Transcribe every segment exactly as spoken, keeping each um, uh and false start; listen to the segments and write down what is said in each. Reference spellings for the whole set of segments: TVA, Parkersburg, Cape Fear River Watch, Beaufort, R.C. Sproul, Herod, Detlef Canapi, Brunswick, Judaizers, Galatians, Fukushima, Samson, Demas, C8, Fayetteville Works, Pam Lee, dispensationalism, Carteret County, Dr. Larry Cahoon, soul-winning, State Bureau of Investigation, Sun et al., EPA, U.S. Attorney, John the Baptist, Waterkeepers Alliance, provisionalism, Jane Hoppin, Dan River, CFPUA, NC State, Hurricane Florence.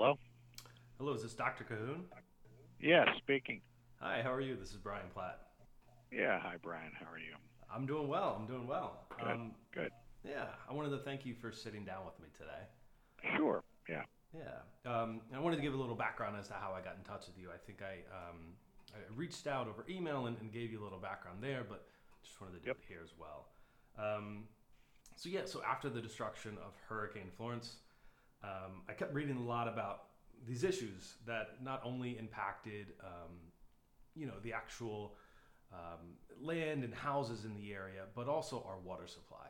Hello? Hello, is this Doctor Cahoon? Yes, yeah, speaking. Hi, how are you? This is Brian Platt. Yeah, hi, Brian. How are you? I'm doing well. I'm doing well. Good, um, good. Yeah, I wanted to thank you for sitting down with me today. Sure, yeah. Yeah. Um, I wanted to give a little background as to how I got in touch with you. I think I, um, I reached out over email and, and gave you a little background there, but just wanted to do yep. it here as well. Um, so, yeah, so after the destruction of Hurricane Florence, um, I kept reading a lot about these issues that not only impacted, um, you know, the actual um, land and houses in the area, but also our water supply.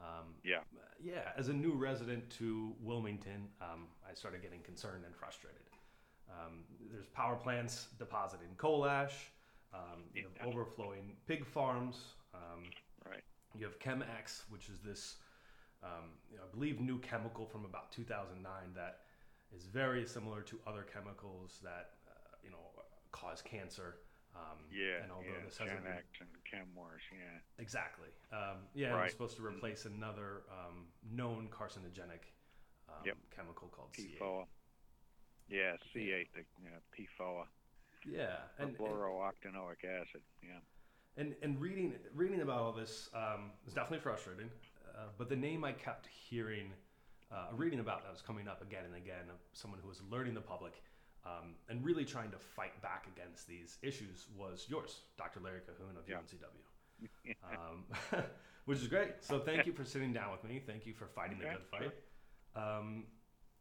Um, yeah. Yeah. As a new resident to Wilmington, um, I started getting concerned and frustrated. Um, there's power plants depositing coal ash, um, you have overflowing pig farms. Um, right. You have Chemex, which is this, um, you know, I believe, new chemical from about two thousand nine that is very similar to other chemicals that, uh, you know, cause cancer. Um, yeah, and although yeah, this hasn't been... and Chemours, yeah. Exactly. Um, yeah, right. It was supposed to replace another um, known carcinogenic um, yep. chemical called P F O A. C eight. Yeah, C eight, the uh, P F O A. Yeah. And, fluorooctanoic acid, yeah. And and reading reading about all this um, was definitely frustrating, uh, but the name I kept hearing, uh, reading about that was coming up again and again, of someone who was alerting the public Um, and really trying to fight back against these issues was yours, Doctor Larry Cahoon of yeah. U N C W, um, which is great. So thank you for sitting down with me. Thank you for fighting okay. the good fight. Um,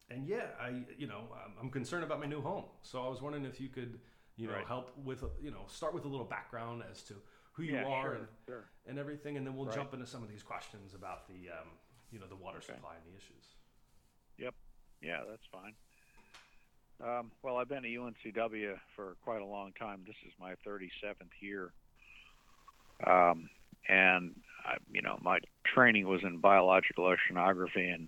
and yeah, I, you know, I'm concerned about my new home. So I was wondering if you could, you know, right. help with, you know, start with a little background as to who you yeah, are sure, and, sure. and everything. And then we'll right. jump into some of these questions about the, um, you know, the water okay. supply and the issues. Yep. Yeah, that's fine. Um, well, I've been at U N C W for quite a long time. This is my thirty-seventh year. Um, and, I, you know, my training was in biological oceanography, and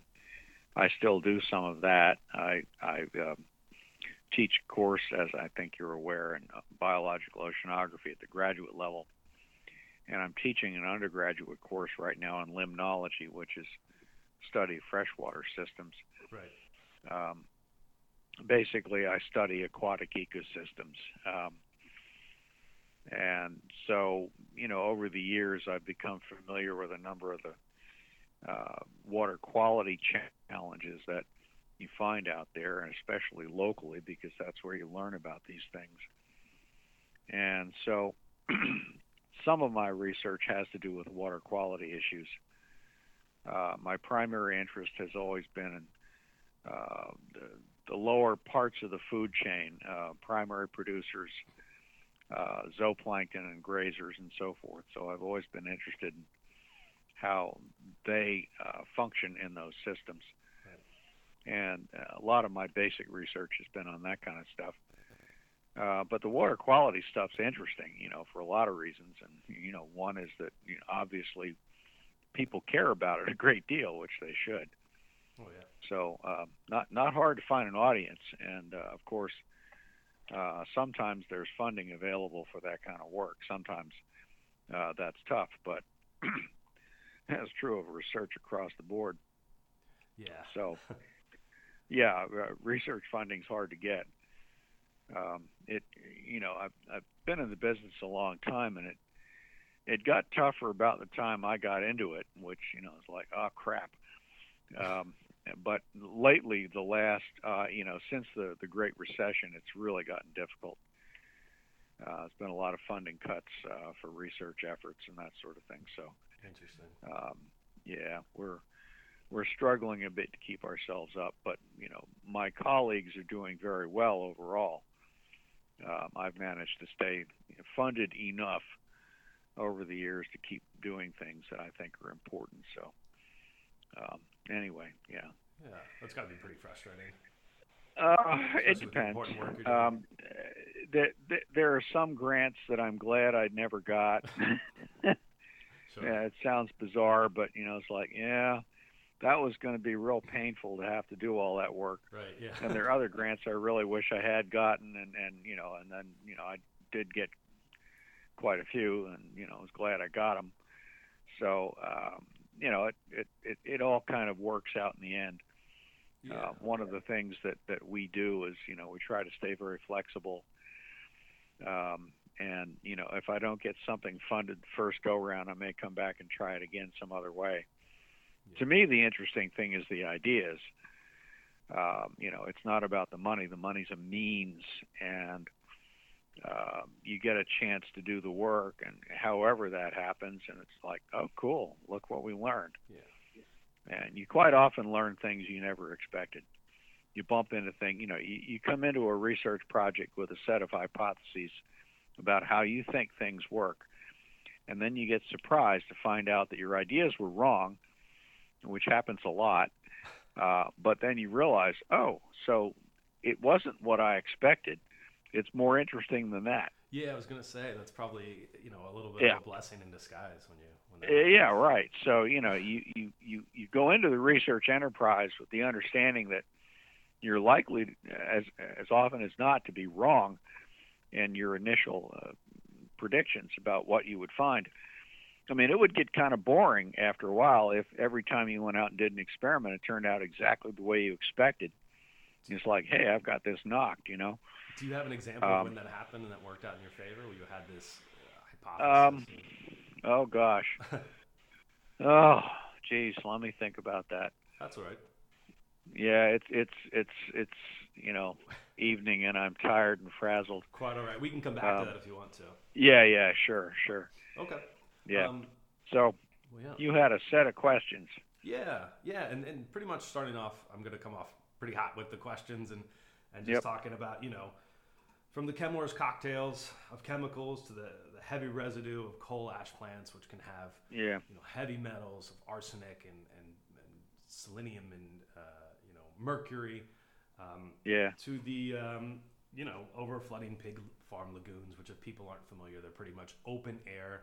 I still do some of that. I, I um, teach a course, as I think you're aware, in biological oceanography at the graduate level. And I'm teaching an undergraduate course right now on limnology, which is study of freshwater systems. Right. Um, Basically, I study aquatic ecosystems. Um, and so, you know, over the years, I've become familiar with a number of the uh, water quality challenges that you find out there, and especially locally, because that's where you learn about these things. And so some of my research has to do with water quality issues. Uh, my primary interest has always been in uh, the the lower parts of the food chain, uh, primary producers, uh, zooplankton and grazers and so forth. So I've always been interested in how they uh, function in those systems. And a lot of my basic research has been on that kind of stuff. Uh, but the water quality stuff's interesting, you know, for a lot of reasons. And, you know, one is that, you know, obviously people care about it a great deal, which they should. Oh, yeah. So uh, not not hard to find an audience, and uh, of course, uh, sometimes there's funding available for that kind of work. Sometimes uh, that's tough, but that's true of research across the board. Yeah. So, yeah, uh, research funding's hard to get. Um, it, you know, I've I've been in the business a long time, and it it got tougher about the time I got into it, which you know is like, oh crap. Um, but lately, the last, uh, you know, since the, the Great Recession, it's really gotten difficult. Uh, there's been a lot of funding cuts uh, for research efforts and that sort of thing. So, interesting. Um, yeah, we're we're struggling a bit to keep ourselves up, but you know, my colleagues are doing very well overall. Um, I've managed to stay funded enough over the years to keep doing things that I think are important. So. Um, anyway, yeah. Yeah, that's got to be pretty frustrating. Uh, it depends. The um, th- th- there are some grants that I'm glad I never got. Sure. Yeah, it sounds bizarre, but you know, it's like, yeah, that was going to be real painful to have to do all that work. Right. Yeah. And there are other grants I really wish I had gotten, and, and you know, and then you know, I did get quite a few, and you know, I was glad I got them. So. Um, You know, it, it, it, it all kind of works out in the end. Yeah. Uh, one of the things that, that we do is, you know, we try to stay very flexible. Um, and, you know, if I don't get something funded first go round, I may come back and try it again some other way. Yeah. To me, the interesting thing is the ideas. Um, you know, it's not about the money. The money's a means, and uh, you get a chance to do the work, and however that happens, and it's like, oh, cool, look what we learned. Yeah. And you quite often learn things you never expected. You bump into things, you know, you, you come into a research project with a set of hypotheses about how you think things work, and then you get surprised to find out that your ideas were wrong, which happens a lot, uh, but then you realize, oh, so it wasn't what I expected. It's more interesting than that. Yeah, I was going to say, that's probably, you know, a little bit yeah. of a blessing in disguise when you... Yeah, right. So, you know, you, you, you, you go into the research enterprise with the understanding that you're likely, as as often as not, to be wrong in your initial uh, predictions about what you would find. I mean, it would get kind of boring after a while if every time you went out and did an experiment, it turned out exactly the way you expected. It's like, hey, I've got this knocked, you know. Do you have an example um, of when that happened and that worked out in your favor, where you had this uh, hypothesis? Um, Oh, gosh. Oh, geez. Let me think about that. That's all right. Yeah, it's, it's, it's, it's, you know, evening and I'm tired and frazzled. Quite all right. We can come back um, to that if you want to. Yeah, yeah, sure, sure. Okay. Yeah. Um, so well, yeah. you had a set of questions. Yeah, yeah. And, and pretty much starting off, I'm going to come off pretty hot with the questions and, and just yep. talking about, you know, from the Chemours cocktails of chemicals to the, the heavy residue of coal ash plants, which can have yeah. you know, heavy metals of arsenic and, and, and selenium and uh, you know mercury, um, yeah. to the um, you know over flooding pig farm lagoons, which if people aren't familiar, they're pretty much open air,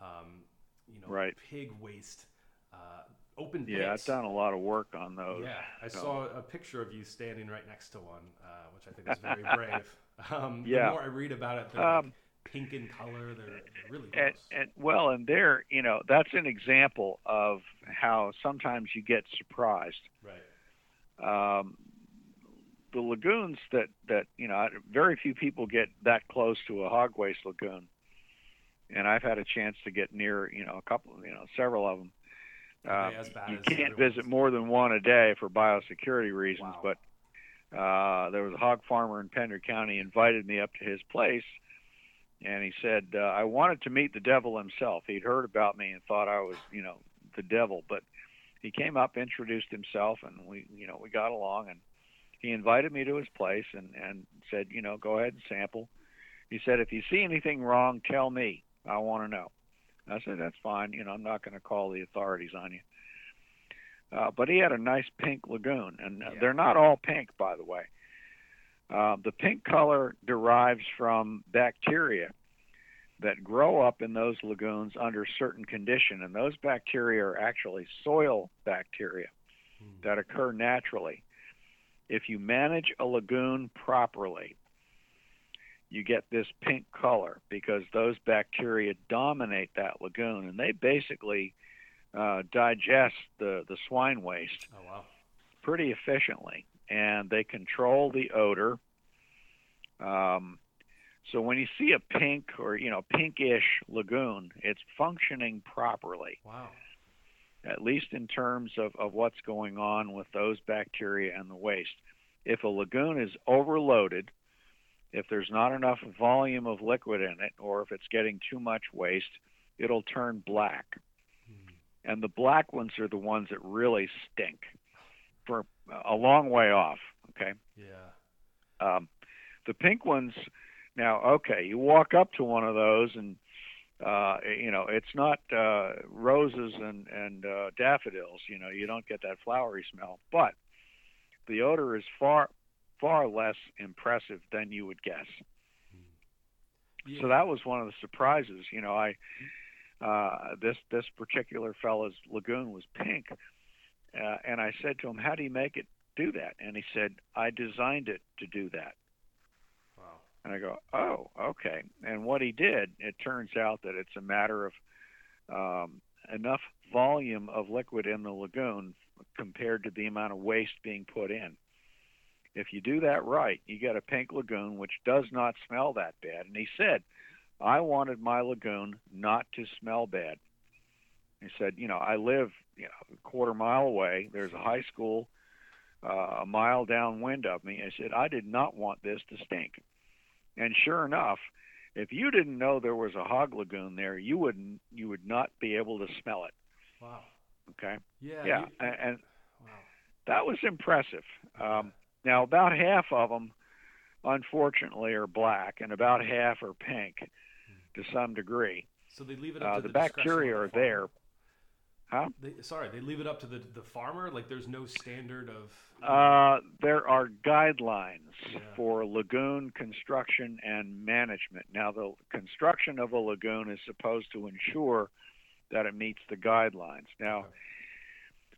um, you know right. pig waste, uh, open pits. Yeah, I've done a lot of work on those. Yeah, I so. saw a picture of you standing right next to one, uh, which I think is very brave. Um, yeah. The more I read about it, they're um, like pink in color. They're, they're really gross. And, and, well, and there, you know, that's an example of how sometimes you get surprised. Right. Um, the lagoons that, that, you know, very few people get that close to a hog waste lagoon. And I've had a chance to get near, you know, a couple, you know, several of them. Um, you can't visit more than one a day for biosecurity reasons, wow. but... Uh, there was a hog farmer in Pender County invited me up to his place, and he said, uh, I wanted to meet the devil himself. He'd heard about me and thought I was, you know, the devil. But he came up, introduced himself, and we, you know, we got along. And he invited me to his place and, and said, you know, go ahead and sample. He said, if you see anything wrong, tell me. I want to know. And I said, that's fine. You know, I'm not going to call the authorities on you. Uh, but he had a nice pink lagoon, and uh, yeah. they're not all pink, by the way. Uh, the pink color derives from bacteria that grow up in those lagoons under certain condition, and those bacteria are actually soil bacteria mm. that occur naturally. If you manage a lagoon properly, you get this pink color because those bacteria dominate that lagoon, and they basically... Uh, digest the, the swine waste oh, wow. pretty efficiently, and they control the odor. Um, so when you see a pink or, you know, pinkish lagoon, it's functioning properly. Wow. At least in terms of, of what's going on with those bacteria and the waste. If a lagoon is overloaded, if there's not enough volume of liquid in it, or if it's getting too much waste, it'll turn black. And the black ones are the ones that really stink for a long way off, okay? Yeah. Um, the pink ones, now, okay, you walk up to one of those and, uh, you know, it's not uh, roses and, and uh, daffodils. You know, you don't get that flowery smell. But the odor is far, far less impressive than you would guess. Yeah. So that was one of the surprises. You know, I... Uh, this this particular fella's lagoon was pink, uh, and I said to him, how do you make it do that? And he said, I designed it to do that. Wow. And I go, oh, okay. And what he did, it turns out that it's a matter of um, enough volume of liquid in the lagoon compared to the amount of waste being put in. If you do that right, you get a pink lagoon which does not smell that bad. And he said, I wanted my lagoon not to smell bad. He said, you know, I live you know, a quarter mile away. There's a high school uh, a mile downwind of me. I said, I did not want this to stink. And sure enough, if you didn't know there was a hog lagoon there, you wouldn't, you would not be able to smell it. Wow. Okay. Yeah. Yeah. You, and and wow. That was impressive. Um, now, about half of them, unfortunately, are black, and about half are pink to some degree. So they leave it up uh, to the, the bacteria are the there. Huh? They, sorry, they leave it up to the the farmer. Like there's no standard of. Uh, there are guidelines yeah. for lagoon construction and management. Now, the construction of a lagoon is supposed to ensure that it meets the guidelines. Now, okay.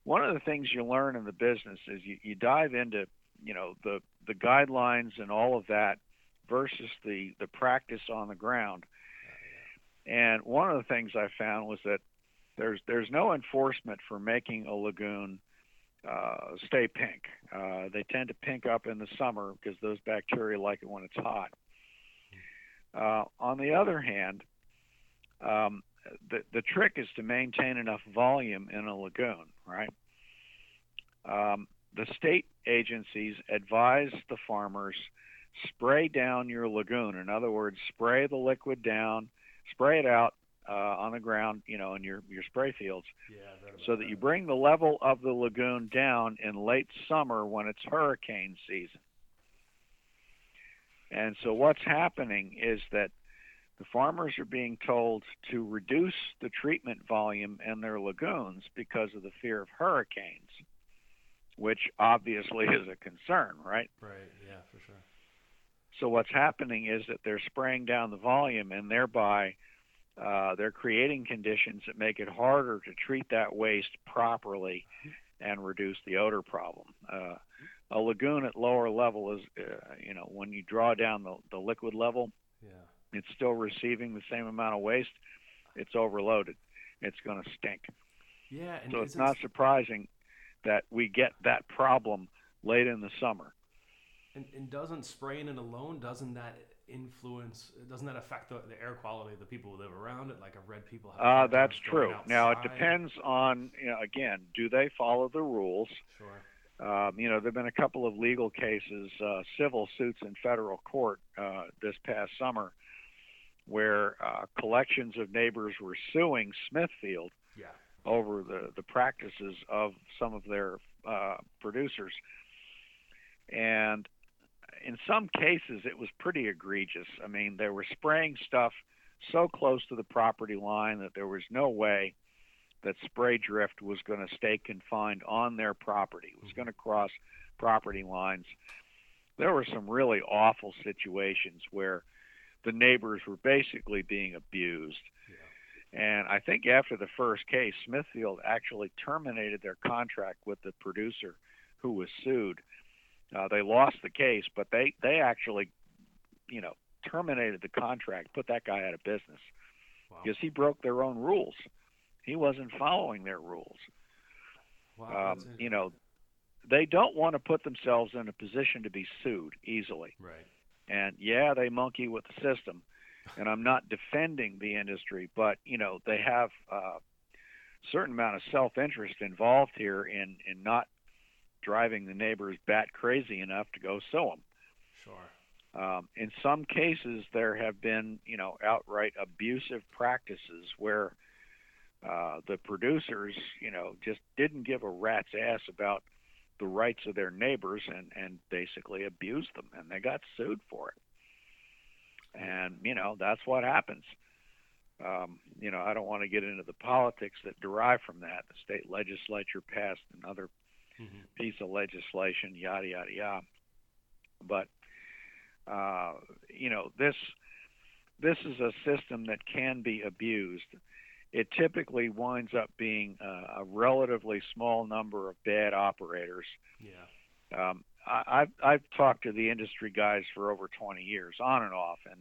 One of the things you learn in the business is you, you dive into you know the the guidelines and all of that versus the the practice on the ground. Oh, yeah. And one of the things I found was that. There's there's no enforcement for making a lagoon uh, stay pink. Uh, they tend to pink up in the summer because those bacteria like it when it's hot. Uh, on the other hand, um, the the trick is to maintain enough volume in a lagoon, right? Um, the state agencies advise the farmers, spray down your lagoon. In other words, spray the liquid down, spray it out, Uh, on the ground, you know, in your, your spray fields, yeah, so that you bring the level of the lagoon down in late summer when it's hurricane season. And so what's happening is that the farmers are being told to reduce the treatment volume in their lagoons because of the fear of hurricanes, which obviously is a concern, right? Right, yeah, for sure. So what's happening is that they're spraying down the volume and thereby Uh, they're creating conditions that make it harder to treat that waste properly and reduce the odor problem. Uh, a lagoon at lower level is, uh, you know, when you draw down the, the liquid level, yeah. It's still receiving the same amount of waste. It's overloaded. It's going to stink. Yeah, and so it's not surprising that we get that problem late in the summer. And, and doesn't spraying it alone, doesn't that... influence doesn't that affect the, the air quality of the people who live around it? Like I've read people have uh that's true outside. Now it depends on you know again do they follow the rules. Sure. um you know there have been a couple of legal cases, uh civil suits in federal court uh this past summer where uh collections of neighbors were suing Smithfield yeah. over the the practices of some of their uh producers, and in some cases, it was pretty egregious. I mean, they were spraying stuff so close to the property line that there was no way that spray drift was going to stay confined on their property. It was going to cross property lines. There were some really awful situations where the neighbors were basically being abused. Yeah. And I think after the first case, Smithfield actually terminated their contract with the producer who was sued. Uh, they lost the case, but they, they actually, you know, terminated the contract, put that guy out of business. Wow. Because he broke their own rules. He wasn't following their rules. Wow, um, you know, they don't want to put themselves in a position to be sued easily. Right. And, yeah, they monkey with the system. And I'm not defending the industry, but, you know, they have uh, certain amount of self-interest involved here in, in not driving the neighbors bat crazy enough to go sue them. Sure. Um, in some cases, there have been, you know, outright abusive practices where uh, the producers, you know, just didn't give a rat's ass about the rights of their neighbors and, and basically abused them, and they got sued for it. And, you know, that's what happens. Um, you know, I don't want to get into the politics that derive from that. The state legislature passed another Mm-hmm. piece of legislation, yada, yada, yada. But, uh, you know, this this is a system that can be abused. It typically winds up being a, a relatively small number of bad operators. Yeah. Um, I, I've, I've talked to the industry guys for over twenty years, on and off, and,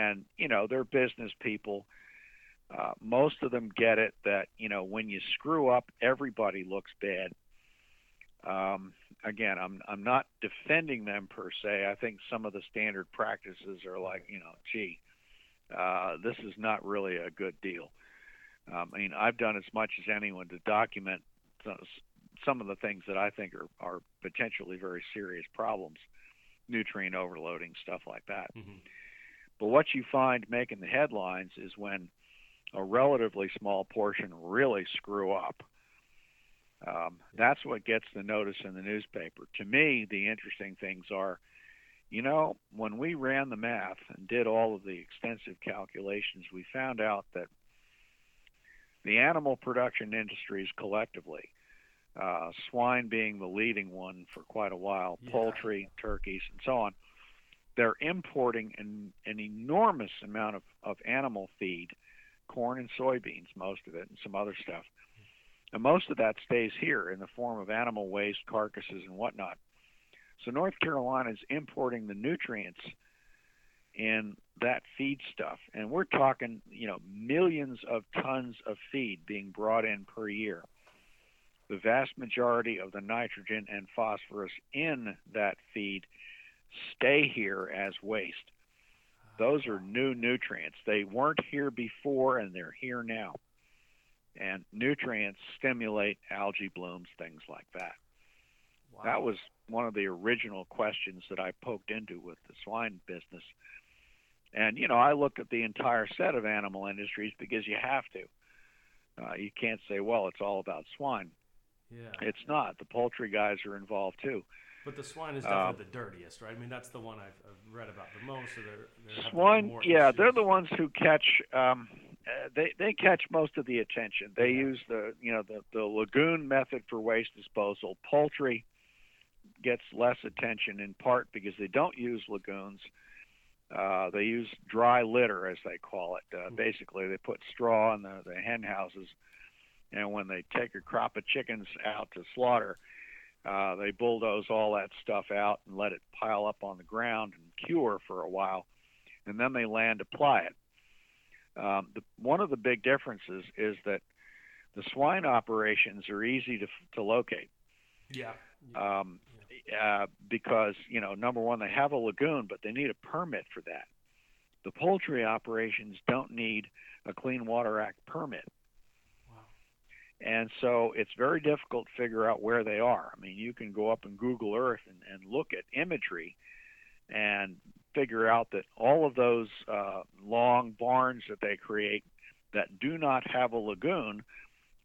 and you know, they're business people. Uh, most of them get it that, you know, when you screw up, everybody looks bad. Um, again, I'm I'm not defending them per se. I think some of the standard practices are like, you know, gee, uh, this is not really a good deal. Um, I mean, I've done as much as anyone to document some of the things that I think are, are potentially very serious problems, nutrient overloading, stuff like that. Mm-hmm. But what you find making the headlines is when a relatively small portion really screw up. Um, that's what gets the notice in the newspaper. To me, the interesting things are, you know, when we ran the math and did all of the extensive calculations, we found out that the animal production industries collectively, uh, swine being the leading one for quite a while, yeah. poultry, turkeys, and so on, they're importing an, an enormous amount of, of animal feed, corn and soybeans, most of it, and some other stuff. And most of that stays here in the form of animal waste, carcasses, and whatnot. So North Carolina is importing the nutrients in that feed stuff. And we're talking, you know, millions of tons of feed being brought in per year. The vast majority of the nitrogen and phosphorus in that feed stay here as waste. Those are new nutrients. They weren't here before, and they're here now. And nutrients stimulate algae blooms, things like that. Wow. That was one of the original questions that I poked into with the swine business. And, you know, I looked at the entire set of animal industries because you have to. Uh, you can't say, well, it's all about swine. Yeah, it's not. The poultry guys are involved, too. But the swine is definitely um, the dirtiest, right? I mean, that's the one I've, I've read about the most. So they're, they're swine, more yeah, issues. They're the ones who catch um, – Uh, they they catch most of the attention. They use the you know the, the lagoon method for waste disposal. Poultry gets less attention in part because they don't use lagoons. Uh, they use dry litter, as they call it. Uh, basically, they put straw in the, the hen houses, and when they take a crop of chickens out to slaughter, uh, they bulldoze all that stuff out and let it pile up on the ground and cure for a while, and then they land apply it. Um, the, one of the big differences is that the swine operations are easy to to locate. Yeah. yeah. Um, yeah. Uh, because, you know, number one, they have a lagoon, but they need a permit for that. The poultry operations don't need a Clean Water Act permit. Wow. And so it's very difficult to figure out where they are. I mean, you can go up and Google Earth and, and look at imagery and figure out that all of those uh, long barns that they create that do not have a lagoon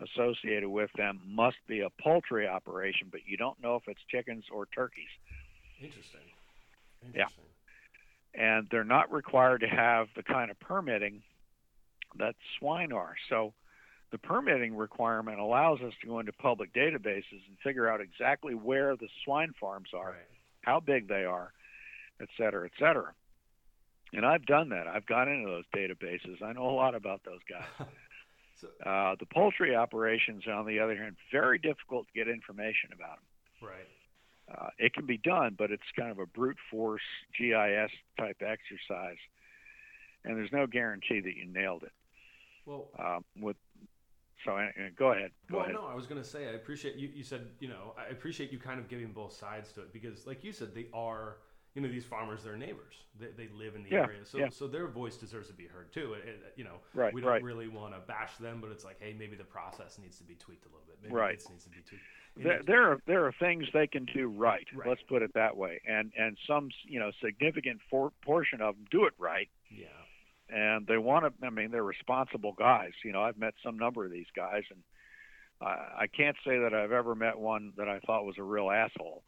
associated with them must be a poultry operation, but you don't know if it's chickens or turkeys. Interesting. Interesting. Yeah. And they're not required to have the kind of permitting that swine are. So the permitting requirement allows us to go into public databases and figure out exactly where the swine farms are, right. how big they are, et cetera, et cetera. And I've done that. I've got into those databases. I know a lot about those guys. so, uh, the poultry operations, on the other hand, very difficult to get information about them. Right. Uh, it can be done, but it's kind of a brute force G I S type exercise, and there's no guarantee that you nailed it. Well, um, with so uh, go ahead. Go well, ahead. no, I was going to say I appreciate you. You said you know I appreciate you kind of giving both sides to it because, like you said, they are. You know, these farmers, they're neighbors. They they live in the yeah, area. So yeah. so their voice deserves to be heard, too. It, it, you know, right, we don't right. really want to bash them, but it's like, hey, maybe the process needs to be tweaked a little bit. Maybe right. it needs to be tweaked. There, there, are, there are things they can do right. right. Let's put it that way. And and some, you know, significant for, portion of them do it right. Yeah. And they want to, I mean, they're responsible guys. You know, I've met some number of these guys, and I, I can't say that I've ever met one that I thought was a real asshole.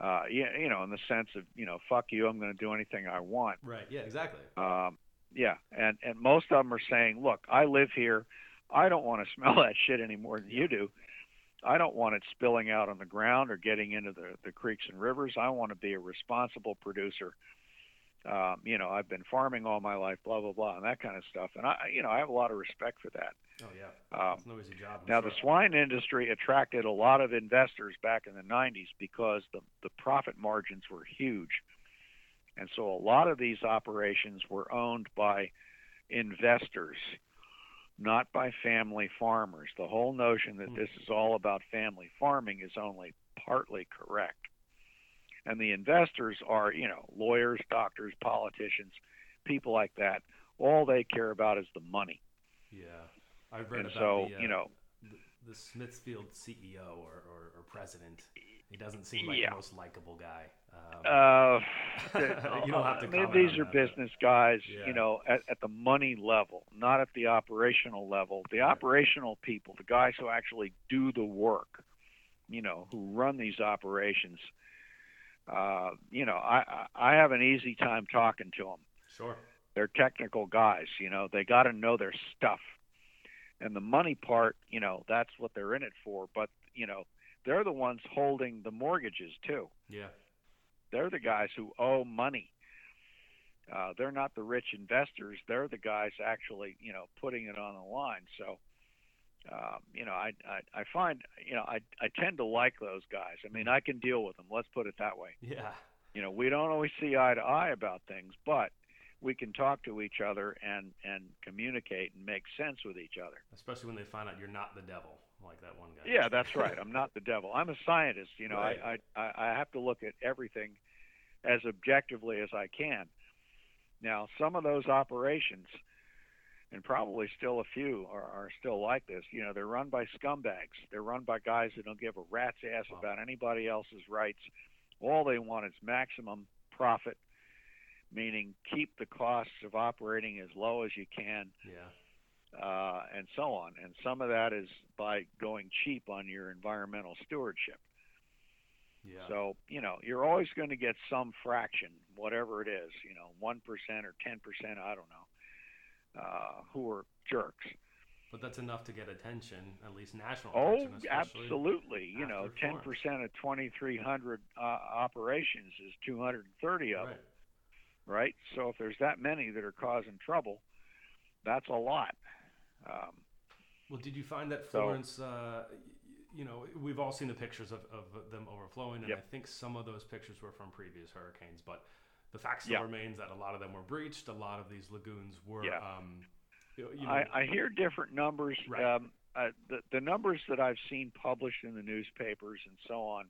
Uh, yeah, you know, in the sense of, you know, fuck you, I'm going to do anything I want. Right. Yeah, exactly. Um, yeah. And, and most of them are saying, look, I live here. I don't want to smell that shit any more than you do. I don't want it spilling out on the ground or getting into the, the creeks and rivers. I want to be a responsible producer. Um, you know, I've been farming all my life, blah, blah, blah, and that kind of stuff. And I, you know, I have a lot of respect for that. Oh, yeah. Um, it's no easy job. Now, sure. The swine industry attracted a lot of investors back in the nineties because the, the profit margins were huge. And so a lot of these operations were owned by investors not by family farmers. The whole notion that this is all about family farming is only partly correct. And the investors are, you know, lawyers, doctors, politicians, people like that. All they care about is the money. Yeah. I've read and about so, the, uh, you know, the, the Smithfield C E O or, or, or president. He doesn't seem like yeah. the most likable guy. Um, uh, you don't have to comment These on are that, business but... guys, yeah. you know, at, at the money level, not at the operational level. The right. operational people, the guys who actually do the work, you know, who run these operations, uh, you know, I, I have an easy time talking to them. Sure. They're technical guys, you know, they got to know their stuff. And the money part, you know, that's what they're in it for. But, you know, they're the ones holding the mortgages, too. Yeah. They're the guys who owe money. Uh, they're not the rich investors. They're the guys actually, you know, putting it on the line. So, um, you know, I, I, I find, you know, I, I tend to like those guys. I mean, I can deal with them. Let's put it that way. Yeah. You know, we don't always see eye to eye about things, but we can talk to each other and, and communicate and make sense with each other. Especially when they find out you're not the devil. Like that one guy. Yeah, that's right. I'm not the devil. I'm a scientist. You know, right. I, I, I have to look at everything as objectively as I can. Now, some of those operations, and probably still a few, are, are still like this. You know, they're run by scumbags. They're run by guys who don't give a rat's ass wow. about anybody else's rights. All they want is maximum profit, meaning keep the costs of operating as low as you can. Yeah. Uh, and so on. And some of that is by going cheap on your environmental stewardship. Yeah. So, you know, you're always going to get some fraction, whatever it is, you know, one percent or ten percent, I don't know, uh, who are jerks. But that's enough to get attention, at least national attention. Oh, absolutely. You know, ten percent of twenty-three hundred uh, operations is two hundred thirty of them, right? So if there's that many that are causing trouble, that's a lot. Um, well, did you find that Florence, so, uh, you know, we've all seen the pictures of, of them overflowing, and yep. I think some of those pictures were from previous hurricanes, but the fact still yep. remains that a lot of them were breached. A lot of these lagoons were, yep. um, you know. I, I hear different numbers. Right. Um, uh, the, the numbers that I've seen published in the newspapers and so on,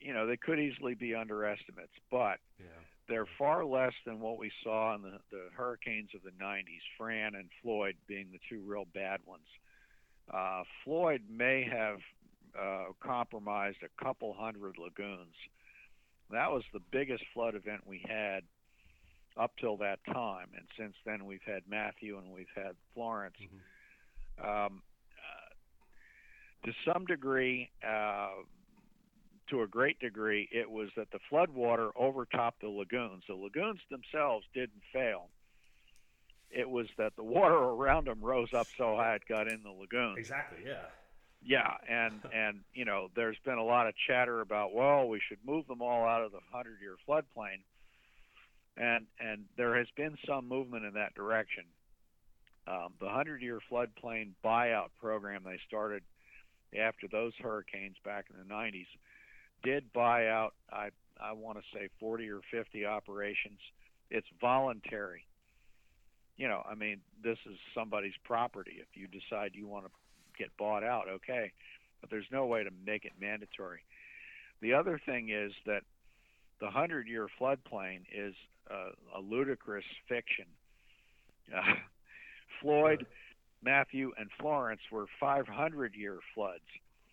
you know, they could easily be underestimates, but yeah. they're far less than what we saw in the, the hurricanes of the nineties, Fran and Floyd being the two real bad ones. Uh, Floyd may have uh, compromised a couple hundred lagoons. That was the biggest flood event we had up till that time, and since then we've had Matthew and we've had Florence. Mm-hmm. Um, uh, to some degree, uh, to a great degree, it was that the floodwater overtopped the lagoons. The lagoons themselves didn't fail. It was that the water around them rose up so high it got in the lagoons. Exactly, yeah. Yeah, and, and you know, there's been a lot of chatter about, well, we should move them all out of the hundred-year floodplain, and and there has been some movement in that direction. Um, the hundred-year floodplain buyout program they started after those hurricanes back in the nineties did buy out, I I want to say, forty or fifty operations. It's voluntary. You know, I mean, this is somebody's property. If you decide you want to get bought out, okay. But there's no way to make it mandatory. The other thing is that the hundred-year floodplain is uh, a ludicrous fiction. Uh, Floyd, sure. Matthew, and Florence were five hundred-year floods.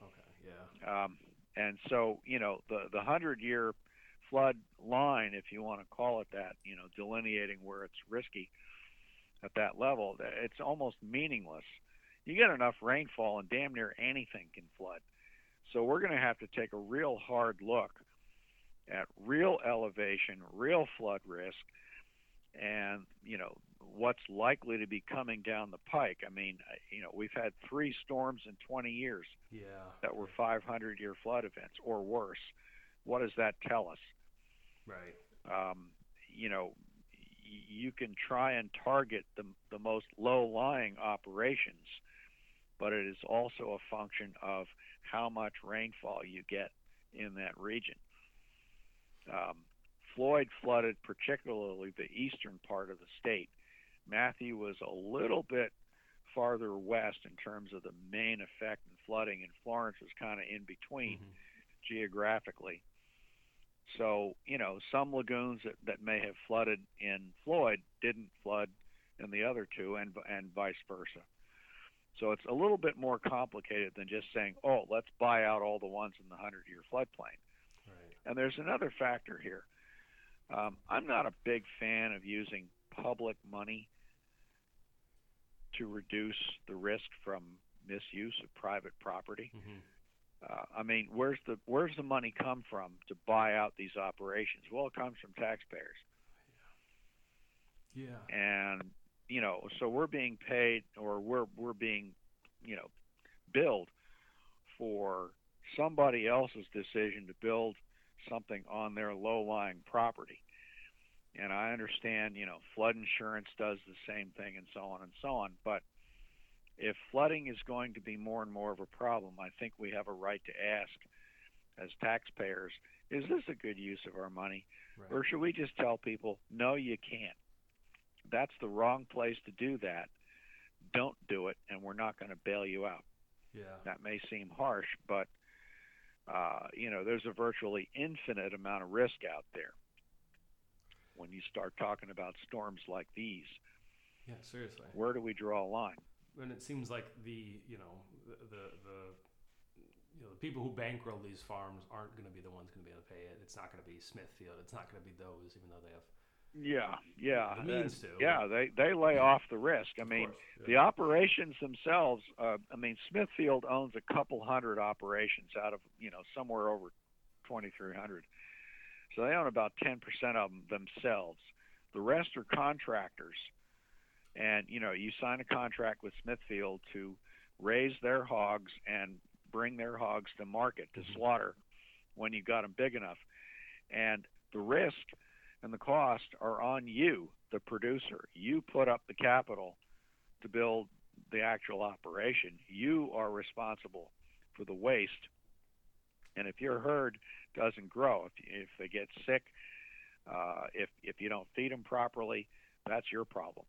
Okay, yeah. Um, And so, you know, the the hundred-year flood line, if you want to call it that, you know, delineating where it's risky at that level, it's almost meaningless. You get enough rainfall and damn near anything can flood. So we're going to have to take a real hard look at real elevation, real flood risk, and, you know, what's likely to be coming down the pike. I mean, you know, we've had three storms in twenty years yeah. that were five hundred-year flood events or worse. What does that tell us? Right. Um, you know, you can try and target the, the most low-lying operations, but it is also a function of how much rainfall you get in that region. Um, Floyd flooded particularly the eastern part of the state. Matthew was a little bit farther west in terms of the main effect and flooding, and Florence was kind of in between mm-hmm. geographically. So, you know, some lagoons that, that may have flooded in Floyd didn't flood in the other two, and and vice versa. So it's a little bit more complicated than just saying, oh, let's buy out all the ones in the hundred-year floodplain. Right. And there's another factor here. Um, I'm not a big fan of using public money to reduce the risk from misuse of private property. Mm-hmm. Uh, I mean, where's the where's the money come from to buy out these operations? Well, it comes from taxpayers. Yeah. yeah. And, you know, so we're being paid, or we're we're being, you know, billed for somebody else's decision to build something on their low-lying property. And I understand, you know, flood insurance does the same thing, and so on and so on, but if flooding is going to be more and more of a problem, I think we have a right to ask as taxpayers, is this a good use of our money? Right. Or should we just tell people, no, you can't? That's the wrong place to do that. Don't do it, and we're not going to bail you out. Yeah. That may seem harsh, but, uh, you know, there's a virtually infinite amount of risk out there when you start talking about storms like these. Yeah, seriously. Where do we draw a line? And it seems like the you know the the, the you know the people who bankroll these farms aren't going to be the ones going to be able to pay it. It's not going to be Smithfield. It's not going to be those, even though they have yeah yeah the means to. Yeah, they they lay yeah. off the risk. I mean, yeah. the operations themselves. Uh, I mean, Smithfield owns a couple hundred operations out of you know somewhere over twenty-three hundred. So they own about ten percent of them themselves. The rest are contractors. And, you know, you sign a contract with Smithfield to raise their hogs and bring their hogs to market to slaughter when you've got them big enough. And the risk and the cost are on you, the producer. You put up the capital to build the actual operation. You are responsible for the waste. And if your herd doesn't grow, if, if they get sick, uh, if, if you don't feed them properly, that's your problem.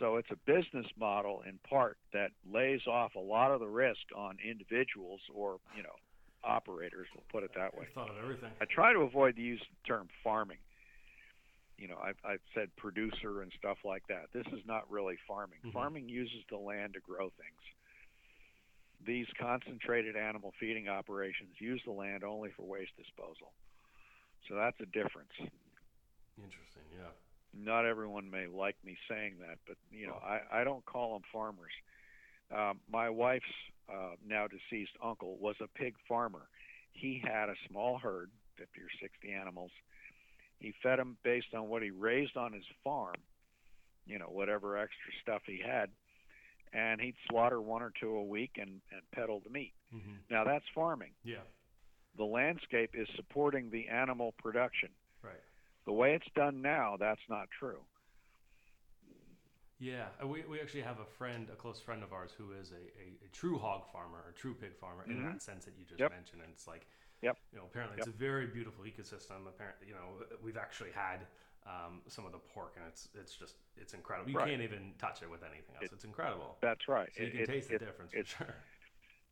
So it's a business model in part that lays off a lot of the risk on individuals or, you know, operators, we'll put it that way. I thought of everything. I try to avoid the use of the term farming. You know, I've, I've said producer and stuff like that. This is not really farming. Mm-hmm. Farming uses the land to grow things. These concentrated animal feeding operations use the land only for waste disposal. So that's a difference. Interesting, yeah. Not everyone may like me saying that, but, you know, I, I don't call them farmers. Um, my wife's uh, now deceased uncle was a pig farmer. He had a small herd, fifty or sixty animals. He fed them based on what he raised on his farm, you know, whatever extra stuff he had, and he'd slaughter one or two a week and, and peddle the meat. Mm-hmm. Now, that's farming. Yeah. The landscape is supporting the animal production. Right. The way it's done now, that's not true. Yeah, we we actually have a friend, a close friend of ours, who is a, a, a true hog farmer, a true pig farmer, mm-hmm. in that sense that you just yep. mentioned. And it's like, yep. you know, apparently yep. it's a very beautiful ecosystem. Apparently, you know, we've actually had um, some of the pork, and it's it's just it's incredible. You right. can't even touch it with anything else. It, it's incredible. That's right. So you can it, taste it, the it, difference it, for sure.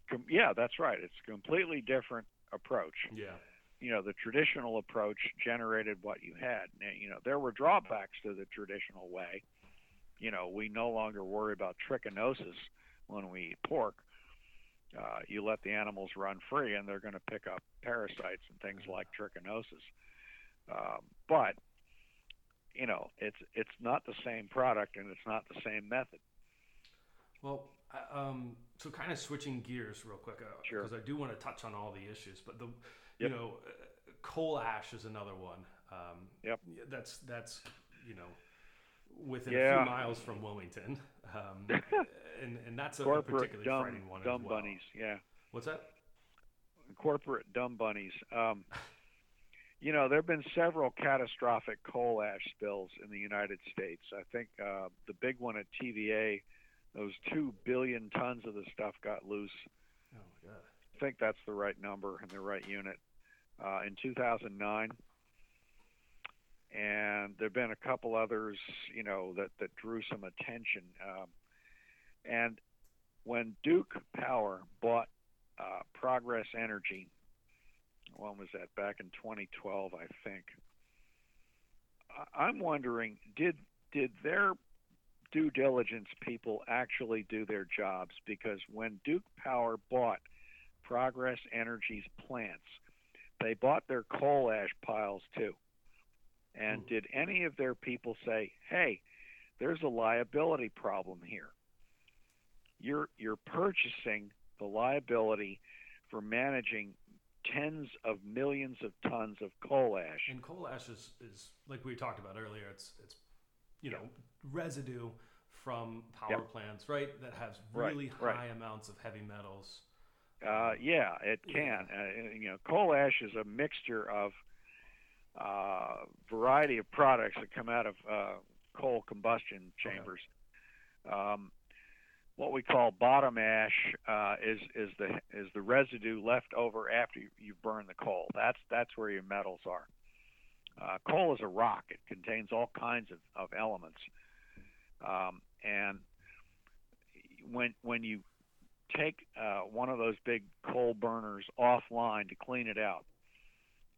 Com- yeah, that's right. It's a completely different approach. Yeah. You know, the traditional approach generated what you had. Now, you know, there were drawbacks to the traditional way. You know, we no longer worry about trichinosis when we eat pork. Uh, you let the animals run free, and they're going to pick up parasites and things like trichinosis. Um, but, you know, it's it's not the same product, and it's not the same method. Well, um, so kind of switching gears real quick, because sure. I do want to touch on all the issues, but the... Yep. You know, uh, coal ash is another one. Um, yep. That's, that's you know, within yeah. a few miles from Wilmington. Um, and, and that's a, a particularly dumb, frightening one dumb as well. Bunnies, yeah. What's that? Corporate dumb bunnies. Um, you know, there have been several catastrophic coal ash spills in the United States. I think uh, the big one at T V A, those two billion tons of the stuff got loose. Oh, my God. I think that's the right number and the right unit, uh, in two thousand nine. and there have been a couple others, you know, that, that drew some attention. Um, and when Duke Power bought uh, Progress Energy, when was that, back in twenty twelve, I think, I'm wondering, did did their due diligence people actually do their jobs? Because when Duke Power bought Progress Energy's plants, they bought their coal ash piles too. And mm-hmm. did any of their people say, hey, there's a liability problem here? You're you're purchasing the liability for managing tens of millions of tons of coal ash. And coal ash is, is like we talked about earlier, it's it's you know, yep. residue from power yep. plants, right? That has really right, high right. amounts of heavy metals. Uh, yeah, it can. Uh, you know, coal ash is a mixture of a uh, variety of products that come out of uh, coal combustion chambers. Okay. Um, what we call bottom ash uh, is is the is the residue left over after you, you burn the coal. That's that's where your metals are. Uh, coal is a rock. It contains all kinds of, of elements. Um, and when when you take uh, one of those big coal burners offline to clean it out,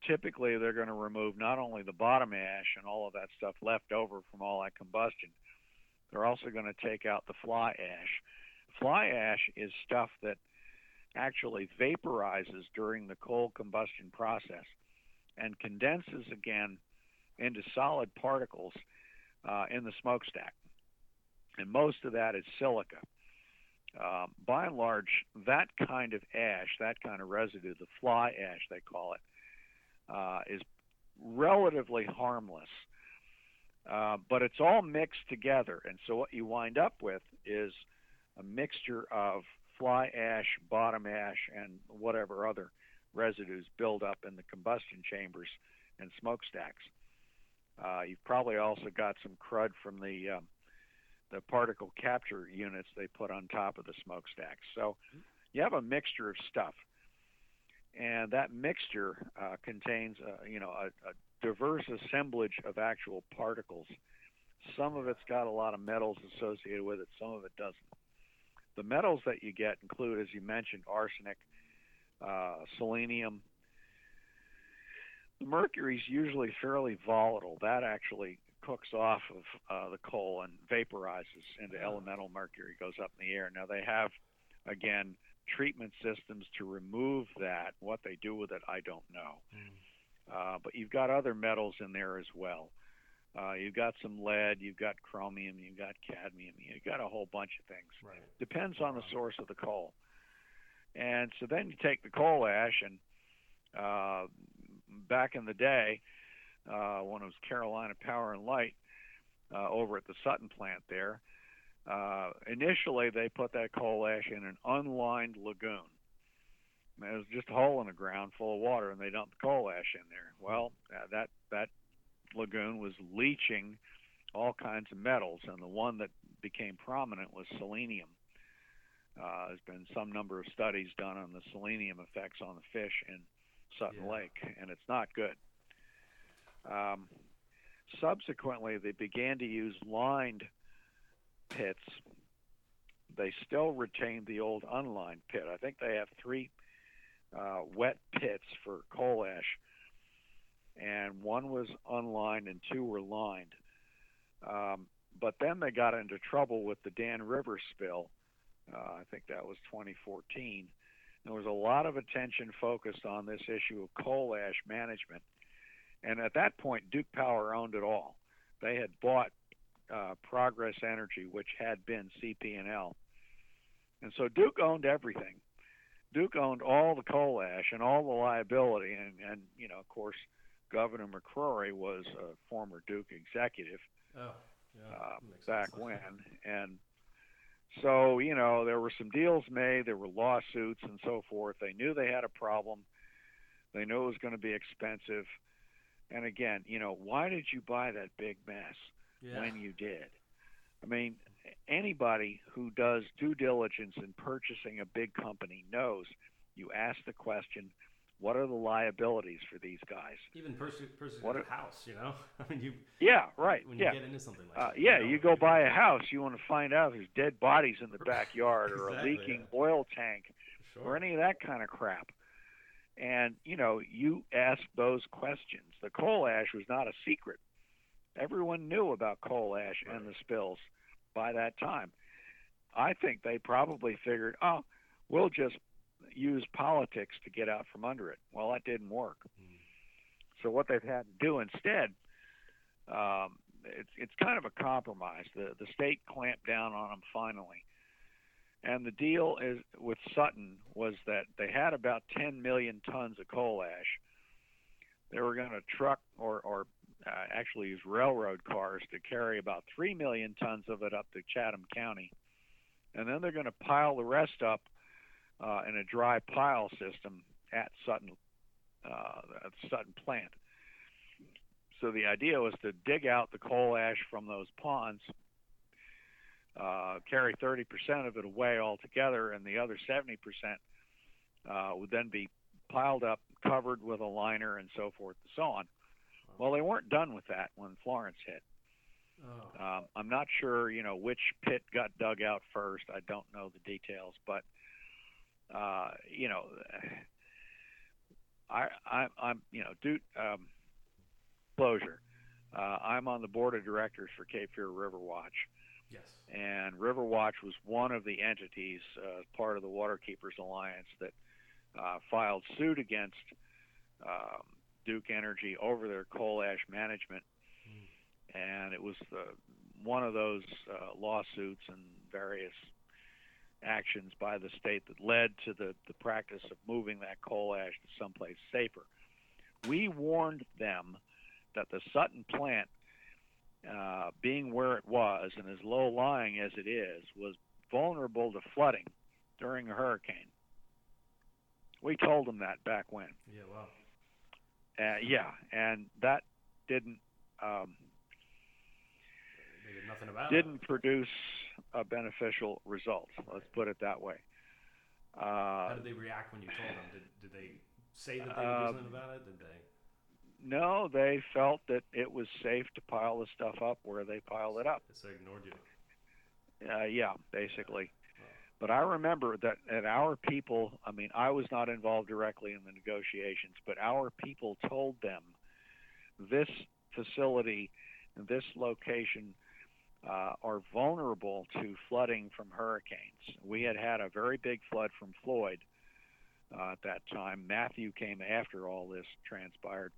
typically they're going to remove not only the bottom ash and all of that stuff left over from all that combustion, they're also going to take out the fly ash. Fly ash is stuff that actually vaporizes during the coal combustion process and condenses again into solid particles uh, in the smokestack. And most of that is silica. Um, by and large, that kind of ash, that kind of residue, the fly ash they call it, uh, is relatively harmless. Uh, but it's all mixed together, and so what you wind up with is a mixture of fly ash, bottom ash, and whatever other residues build up in the combustion chambers and smokestacks. Uh, you've probably also got some crud from the um, the particle capture units they put on top of the smokestacks. So you have a mixture of stuff, and that mixture uh, contains, uh, you know, a, a diverse assemblage of actual particles. Some of it's got a lot of metals associated with it, some of it doesn't. The metals that you get include, as you mentioned, arsenic, uh, selenium. The mercury is usually fairly volatile. That actually cooks off of uh, the coal and vaporizes into elemental mercury, goes up in the air. Now they have, again, treatment systems to remove that. What they do with it, I don't know. Mm. Uh, but you've got other metals in there as well. Uh, you've got some lead, you've got chromium, you've got cadmium, you've got a whole bunch of things. Right. Depends on the source of the coal. And so then you take the coal ash, and uh, back in the day, uh, when it was Carolina Power and Light uh, over at the Sutton plant there, uh, initially they put that coal ash in an unlined lagoon. It was just a hole in the ground full of water, and they dumped the coal ash in there. Well, uh, that that lagoon was leaching all kinds of metals, and the one that became prominent was selenium. Uh, there's been some number of studies done on the selenium effects on the fish in Sutton yeah. Lake, and it's not good. Um, subsequently, they began to use lined pits. They still retained the old unlined pit. I think they have three Uh, wet pits for coal ash, and one was unlined and two were lined. Um, but then they got into trouble with the Dan River spill. Uh, I think that was twenty fourteen. There was a lot of attention focused on this issue of coal ash management. And at that point, Duke Power owned it all. They had bought uh, Progress Energy, which had been C P and L. And so Duke owned everything. Duke owned all the coal ash and all the liability, and, and you know, of course, Governor McCrory was a former Duke executive oh, yeah, uh, back sense. when, and so, you know, there were some deals made, there were lawsuits and so forth. They knew they had a problem. They knew it was going to be expensive, and again, you know, why did you buy that big mess yeah. when you did? I mean, anybody who does due diligence in purchasing a big company knows you ask the question, What are the liabilities for these guys? Even purchasing a house, you know? I mean, you. Yeah, right. When you yeah. get into something like uh, that. Yeah, you, know? you go buy a house, you want to find out there's dead bodies in the backyard exactly, or a leaking yeah. oil tank sure. or any of that kind of crap. And, you know, you ask those questions. The coal ash was not a secret. Everyone knew about coal ash right. and the spills by that time. I think they probably figured, oh, we'll just use politics to get out from under it. Well, that didn't work. Mm. So what they've had to do instead, um, it's it's kind of a compromise. The the state clamped down on them finally. And the deal is with Sutton was that they had about ten million tons of coal ash. They were going to truck or, or uh, actually use railroad cars to carry about three million tons of it up to Chatham County. And then they're going to pile the rest up uh, in a dry pile system at Sutton, uh, at Sutton plant. So the idea was to dig out the coal ash from those ponds, uh, carry thirty percent of it away altogether, and the other seventy percent uh, would then be piled up, covered with a liner, and so forth and so on. Well, they weren't done with that when Florence hit. Oh. Um, I'm not sure, you know, which pit got dug out first. I don't know the details, but uh, you know, I, I, I'm, you know, due, um, closure. Uh, I'm on the board of directors for Cape Fear River Watch. Yes. And River Watch was one of the entities, uh, part of the Waterkeepers Alliance, that uh, filed suit against um, Duke Energy over their coal ash management. Mm. And it was the, one of those uh, lawsuits and various actions by the state that led to the, the practice of moving that coal ash to someplace safer. We warned them that the Sutton plant, uh, being where it was and as low-lying as it is, was vulnerable to flooding during a hurricane. We told them that back when. Yeah, wow. Uh, yeah, and that didn't... Um, Nothing about didn't it. produce a beneficial result. Let's right. put it that way. Uh, How did they react when you told them? Did, did they say that they were um, doing about it? Did they? No, they felt that it was safe to pile the stuff up where they piled it up. So they ignored you. Uh, yeah, basically. Yeah. Wow. But I remember that, that our people, I mean, I was not involved directly in the negotiations, but our people told them this facility and this location Uh, are vulnerable to flooding from hurricanes. We had had a very big flood from Floyd uh, at that time. Matthew came after all this transpired.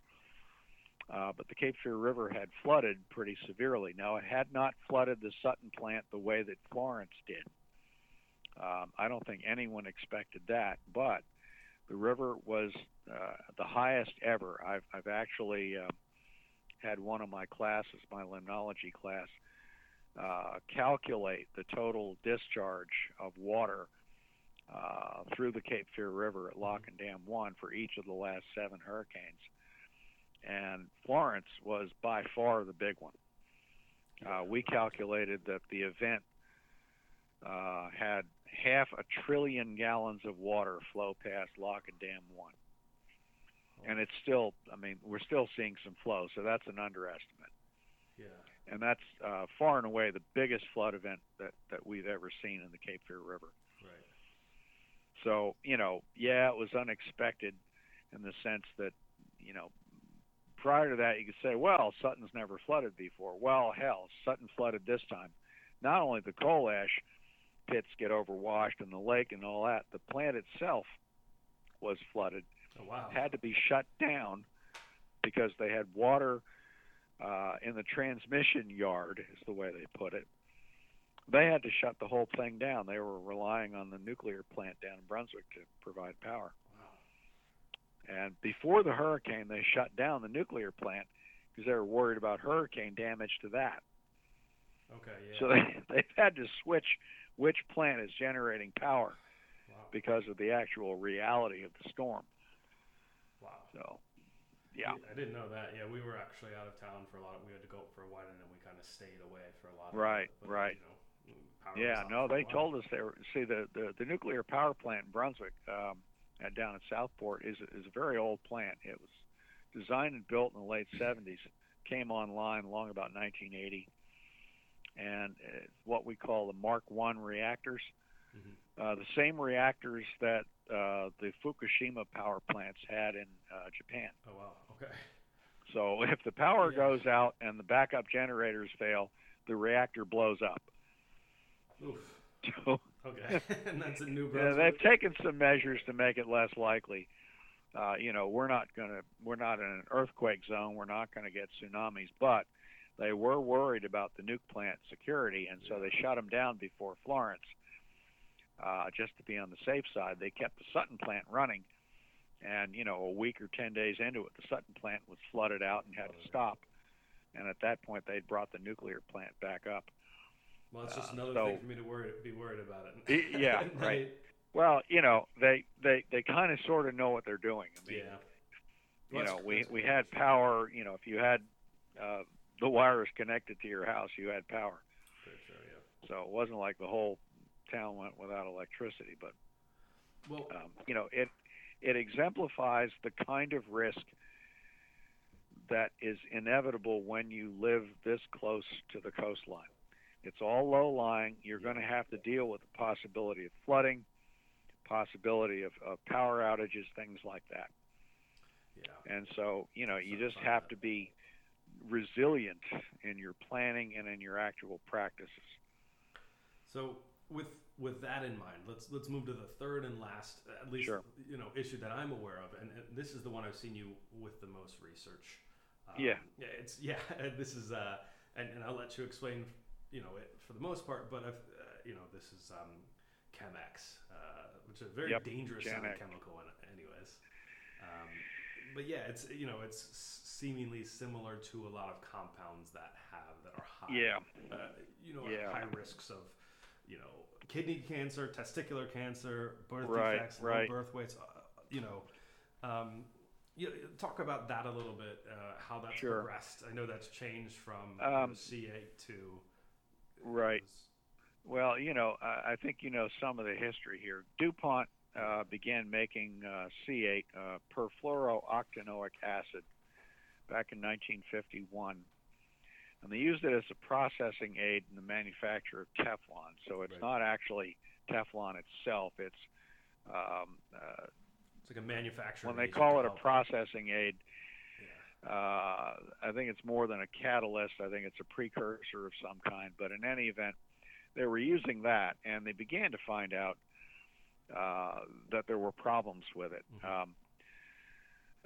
Uh, but the Cape Fear River had flooded pretty severely. Now, it had not flooded the Sutton plant the way that Florence did. Um, I don't think anyone expected that, but the river was uh, the highest ever. I've, I've actually uh, had one of my classes, my limnology class, Uh, calculate the total discharge of water uh, through the Cape Fear River at Lock and Dam one for each of the last seven hurricanes. And Florence was by far the big one. Uh, we calculated that the event uh, had half a trillion gallons of water flow past Lock and Dam one. And it's still, I mean, we're still seeing some flow, so that's an underestimate. Yeah. And that's uh, far and away the biggest flood event that, that we've ever seen in the Cape Fear River. Right. So, you know, yeah, it was unexpected in the sense that, you know, prior to that you could say, well, Sutton's never flooded before. Well, hell, Sutton flooded this time. Not only the coal ash pits get overwashed in the lake and all that, the plant itself was flooded. Oh, wow. Had to be shut down because they had water Uh, in the transmission yard, is the way they put it. They had to shut the whole thing down. They were relying on the nuclear plant down in Brunswick to provide power. Wow. And before the hurricane, they shut down the nuclear plant because they were worried about hurricane damage to that. Okay. Yeah. So they, they've had to switch which plant is generating power wow. because of the actual reality of the storm. Wow. So... Yeah, I didn't know that. Yeah, we were actually out of town for a lot of, we had to go for a while, and then we kind of stayed away for a lot of Right, but, right. You know, power yeah, no, they told us they were, see, the, the, the nuclear power plant in Brunswick, um, and down in Southport is is a very old plant. It was designed and built in the late seventies, came online long about nineteen eighty, and it's what we call the Mark one reactors. Mm-hmm. Uh, the same reactors that uh, the Fukushima power plants had in uh, Japan. Oh, wow. Okay. So if the power yeah. goes out and the backup generators fail, the reactor blows up. Oof. So, okay. And that's a new Brunswick. Yeah, they've taken some measures to make it less likely. Uh, you know, we're not going to, we're not in an earthquake zone. We're not going to get tsunamis, but they were worried about the nuke plant security, and so they shut them down before Florence. Uh, just to be on the safe side, they kept the Sutton plant running, and, you know, a week or ten days into it, the Sutton plant was flooded out and had to stop. And at that point, they'd brought the nuclear plant back up. Well, it's just another uh, so, thing for me to worry, be worried about it. Yeah, right. Well, you know, they, they, they kind of sort of know what they're doing. I mean, yeah. you know, we, we had power, you know, if you had uh, the wires connected to your house, you had power. Pretty sure, yeah. So it wasn't like the whole town went without electricity, but well, um, you know, it it exemplifies the kind of risk that is inevitable when you live this close to the coastline. It's all low-lying. You're going to have to deal with the possibility of flooding, possibility of, of power outages, things like that. Yeah. And so, you know, That's you just have that. to be resilient in your planning and in your actual practices. So With with that in mind, let's let's move to the third and last, at least sure. you know, issue that I'm aware of, and, and this is the one I've seen you with the most research. Um, yeah, it's yeah. This is uh, and, and I'll let you explain, you know, it for the most part. But I've, uh, you know, this is um, Chemex, uh, which is a very yep. dangerous sounding chemical, anyways. Um, but yeah, it's you know, it's seemingly similar to a lot of compounds that have that are high, yeah, uh, you know, yeah. high risks of. You know, kidney cancer, testicular cancer, birth right, defects, low right. birth weights. Uh, you know, um, you, talk about that a little bit. Uh, how that's sure. progressed. I know that's changed from um, C eight to right. Was... Well, you know, I, I think you know some of the history here. DuPont uh, began making uh, C eight, uh, perfluorooctanoic acid, back in nineteen fifty-one. And they used it as a processing aid in the manufacture of Teflon. So it's right. not actually Teflon itself. It's um, uh, it's like a manufacturer. When they call it a processing aid, yeah. uh, I think it's more than a catalyst. I think it's a precursor of some kind. But in any event, they were using that, and they began to find out uh, that there were problems with it. Mm-hmm. Um,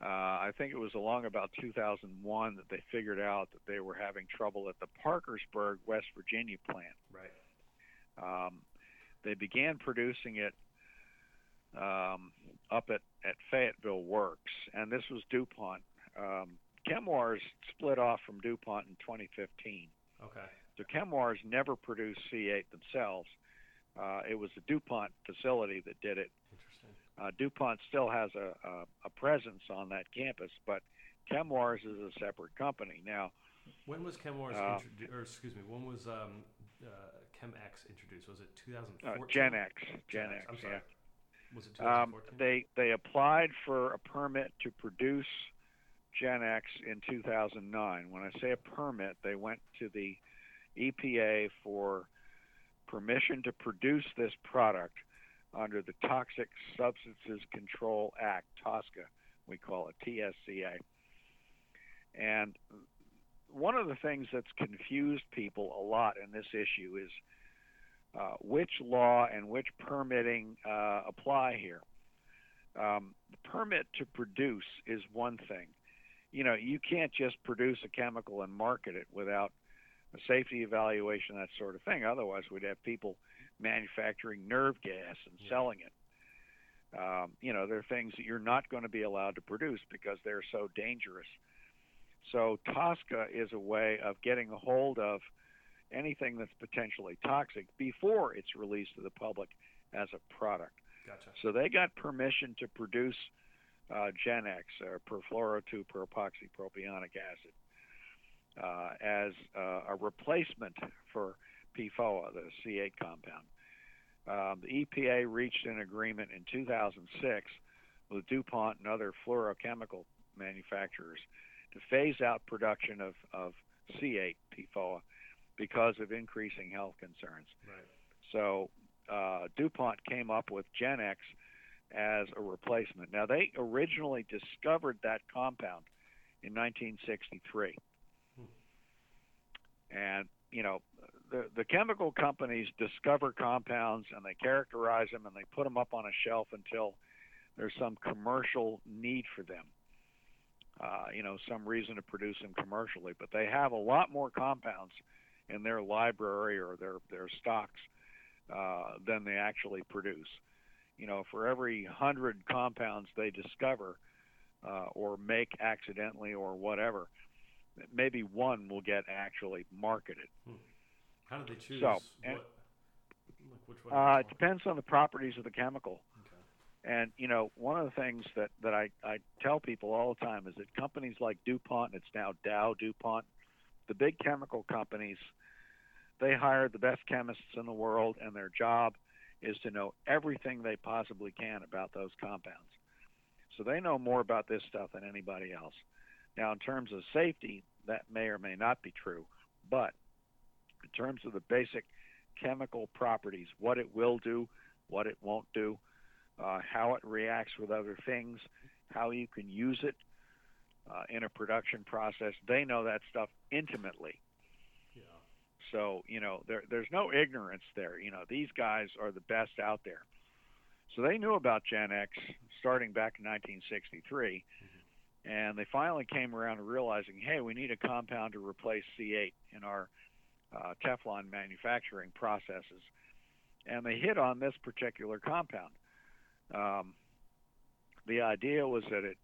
Uh, I think it was along about two thousand one that they figured out that they were having trouble at the Parkersburg, West Virginia plant. Right. Um, they began producing it um, up at, at Fayetteville Works, and this was DuPont. Um, Chemours split off from DuPont in twenty fifteen. Okay. So Chemours never produced C eight themselves. Uh, it was the DuPont facility that did it. Interesting. Uh, DuPont still has a, a, a presence on that campus, but Chemours is a separate company now. When was Chemours uh, introduced? Or excuse me, when was um, uh, ChemX introduced? Was it twenty fourteen? Uh, GenX. GenX. I'm sorry. Yeah. Was it twenty fourteen? Um, they they applied for a permit to produce GenX in two thousand nine. When I say a permit, they went to the E P A for permission to produce this product under the Toxic Substances Control Act, TSCA, we call it, T S C A. And one of the things that's confused people a lot in this issue is uh, which law and which permitting uh, apply here. Um, the permit to produce is one thing. You know, you can't just produce a chemical and market it without a safety evaluation, that sort of thing. Otherwise, we'd have people manufacturing nerve gas and yeah. selling it. Um, you know, there are things that you're not going to be allowed to produce because they're so dangerous. So TSCA is a way of getting a hold of anything that's potentially toxic before it's released to the public as a product. Gotcha. So they got permission to produce uh, GenX, or perfluoro two peroxypropionic acid, Uh, as uh, a replacement for P F O A, the C eight compound. Um, the E P A reached an agreement in two thousand six with DuPont and other fluorochemical manufacturers to phase out production of, of C eight P F O A because of increasing health concerns. Right. So uh, DuPont came up with GenX as a replacement. Now, they originally discovered that compound in nineteen sixty-three. Hmm. And, you know, the, the chemical companies discover compounds and they characterize them and they put them up on a shelf until there's some commercial need for them. Uh, you know, some reason to produce them commercially, but they have a lot more compounds in their library or their, their stocks uh, than they actually produce. You know, for every hundred compounds they discover uh, or make accidentally or whatever, maybe one will get actually marketed. Hmm. How do they choose? So, and, what, like which one uh, it depends on the properties of the chemical. And, you know, one of the things that, that I, I tell people all the time is that companies like DuPont, it's now Dow DuPont, the big chemical companies, they hire the best chemists in the world, and their job is to know everything they possibly can about those compounds. So they know more about this stuff than anybody else. Now, in terms of safety, that may or may not be true, but in terms of the basic chemical properties, what it will do, what it won't do, Uh, how it reacts with other things, how you can use it uh, in a production process. They know that stuff intimately. Yeah. So, you know, there, there's no ignorance there. You know, these guys are the best out there. So they knew about GenX starting back in nineteen sixty-three, mm-hmm. and they finally came around to realizing, hey, we need a compound to replace C eight in our uh, Teflon manufacturing processes. And they hit on this particular compound. Um, the idea was that it,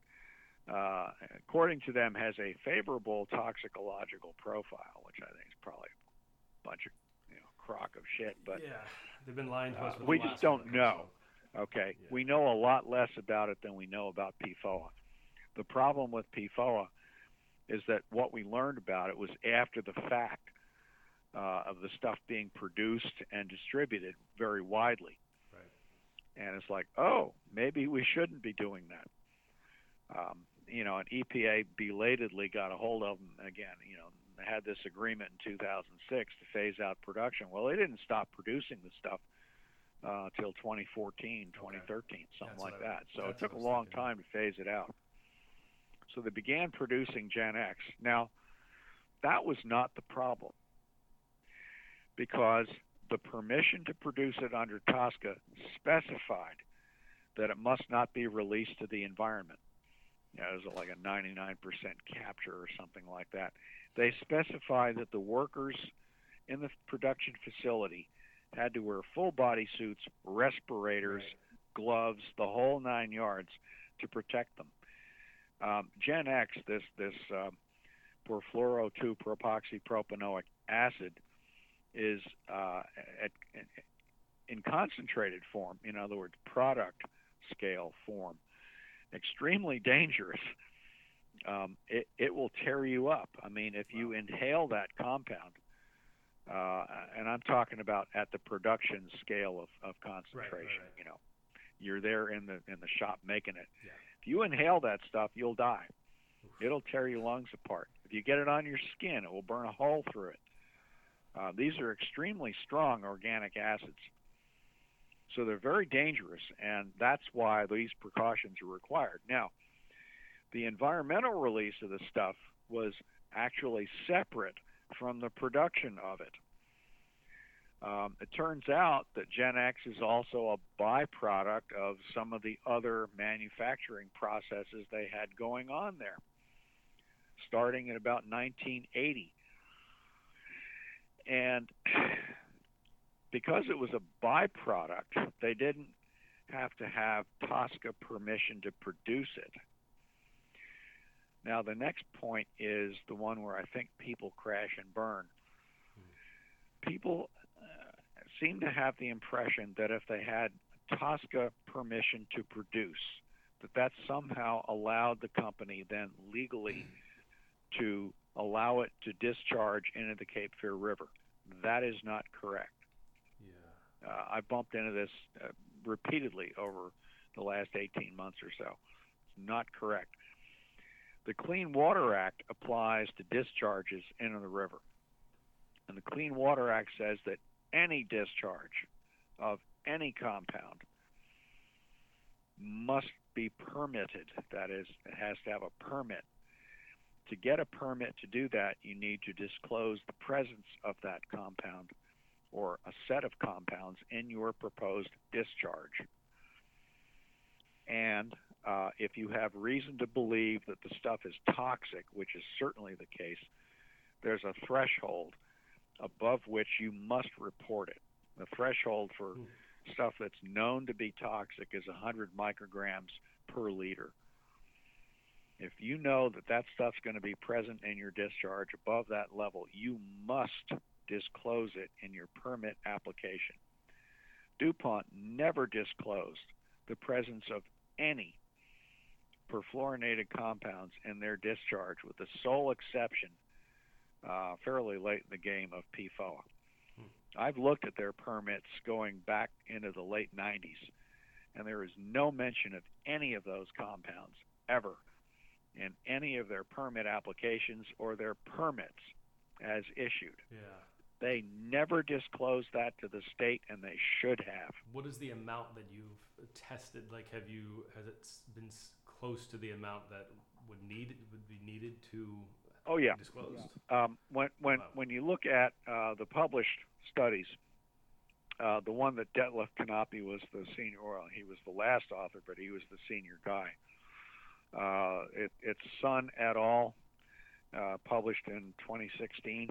uh, according to them, has a favorable toxicological profile, which I think is probably a bunch of, you know, crock of shit. But yeah, they've been lying to us. Uh, we just don't know. Okay, yeah. We know a lot less about it than we know about P F O A. The problem with P F O A is that what we learned about it was after the fact uh, of the stuff being produced and distributed very widely. And it's like, oh, maybe we shouldn't be doing that. Um, you know, and E P A belatedly got a hold of them again. You know, they had this agreement in two thousand six to phase out production. Well, they didn't stop producing the stuff uh, till twenty fourteen, twenty thirteen, something that's like that. I, so it took a long thinking. time to phase it out. So they began producing GenX. Now, that was not the problem because the permission to produce it under T S C A specified that it must not be released to the environment. You know, it was like a ninety-nine percent capture or something like that. They specified that the workers in the production facility had to wear full body suits, respirators, right. gloves, the whole nine yards to protect them. Um, GenX, this, this um, perfluoro two propoxypropanoic acid, is uh, at, in concentrated form, in other words, product scale form, extremely dangerous. Um, it, it will tear you up. I mean, if you inhale that compound, uh, and I'm talking about at the production scale of, of concentration, right, right, right. you know, you're there in the in the shop making it. Yeah. If you inhale that stuff, you'll die. Oof. It'll tear your lungs apart. If you get it on your skin, it will burn a hole through it. Uh, these are extremely strong organic acids. So they're very dangerous, and that's why these precautions are required. Now, the environmental release of the stuff was actually separate from the production of it. Um, it turns out that GenX is also a byproduct of some of the other manufacturing processes they had going on there, starting at about nineteen eighty. And because it was a byproduct, they didn't have to have T S C A permission to produce it. Now, the next point is the one where I think people crash and burn. People uh, seem to have the impression that if they had T S C A permission to produce, that that somehow allowed the company then legally to allow it to discharge into the Cape Fear River. That is not correct. Yeah. Uh, I bumped into this uh, repeatedly over the last eighteen months or so. It's not correct. The Clean Water Act applies to discharges into the river. And the Clean Water Act says that any discharge of any compound must be permitted. That is, it has to have a permit. To get a permit to do that, you need to disclose the presence of that compound or a set of compounds in your proposed discharge. And uh, if you have reason to believe that the stuff is toxic, which is certainly the case, there's a threshold above which you must report it. The threshold for mm. stuff that's known to be toxic is one hundred micrograms per liter. If you know that that stuff's going to be present in your discharge above that level, you must disclose it in your permit application. DuPont never disclosed the presence of any perfluorinated compounds in their discharge, with the sole exception, uh, fairly late in the game, of P F O A. Hmm. I've looked at their permits going back into the late nineties, and there is no mention of any of those compounds ever in any of their permit applications or their permits as issued. Yeah. They never disclosed that to the state, and they should have. What is the amount that you've tested? Like, have you, has it been close to the amount that would need would be needed to oh, yeah. be disclosed? Yeah. Um, when when wow. when you look at uh, the published studies, uh, the one that Detlef Canapi was the senior, well, he was the last author, but he was the senior guy. Uh, it, it's Sun et al. Uh, published in twenty sixteen.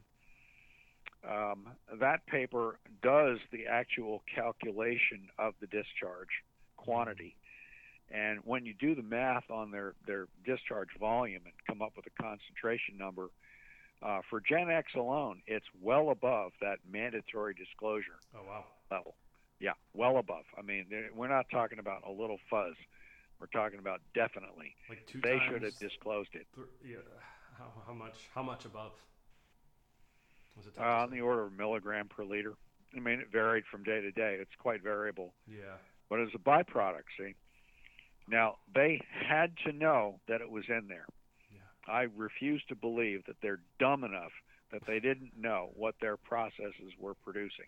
Um, that paper does the actual calculation of the discharge quantity. And when you do the math on their, their discharge volume and come up with a concentration number, uh, for GenX alone, it's well above that mandatory disclosure oh, wow. level. Yeah, well above. I mean, we're not talking about a little fuzz. We're talking about definitely. Like two they times should have disclosed it. Th- yeah. How, how much? How much above? Was it uh, on the order of milligram per liter? I mean, it varied from day to day. It's quite variable. Yeah. But it's a byproduct. See, now they had to know that it was in there. Yeah. I refuse to believe that they're dumb enough that they didn't know what their processes were producing.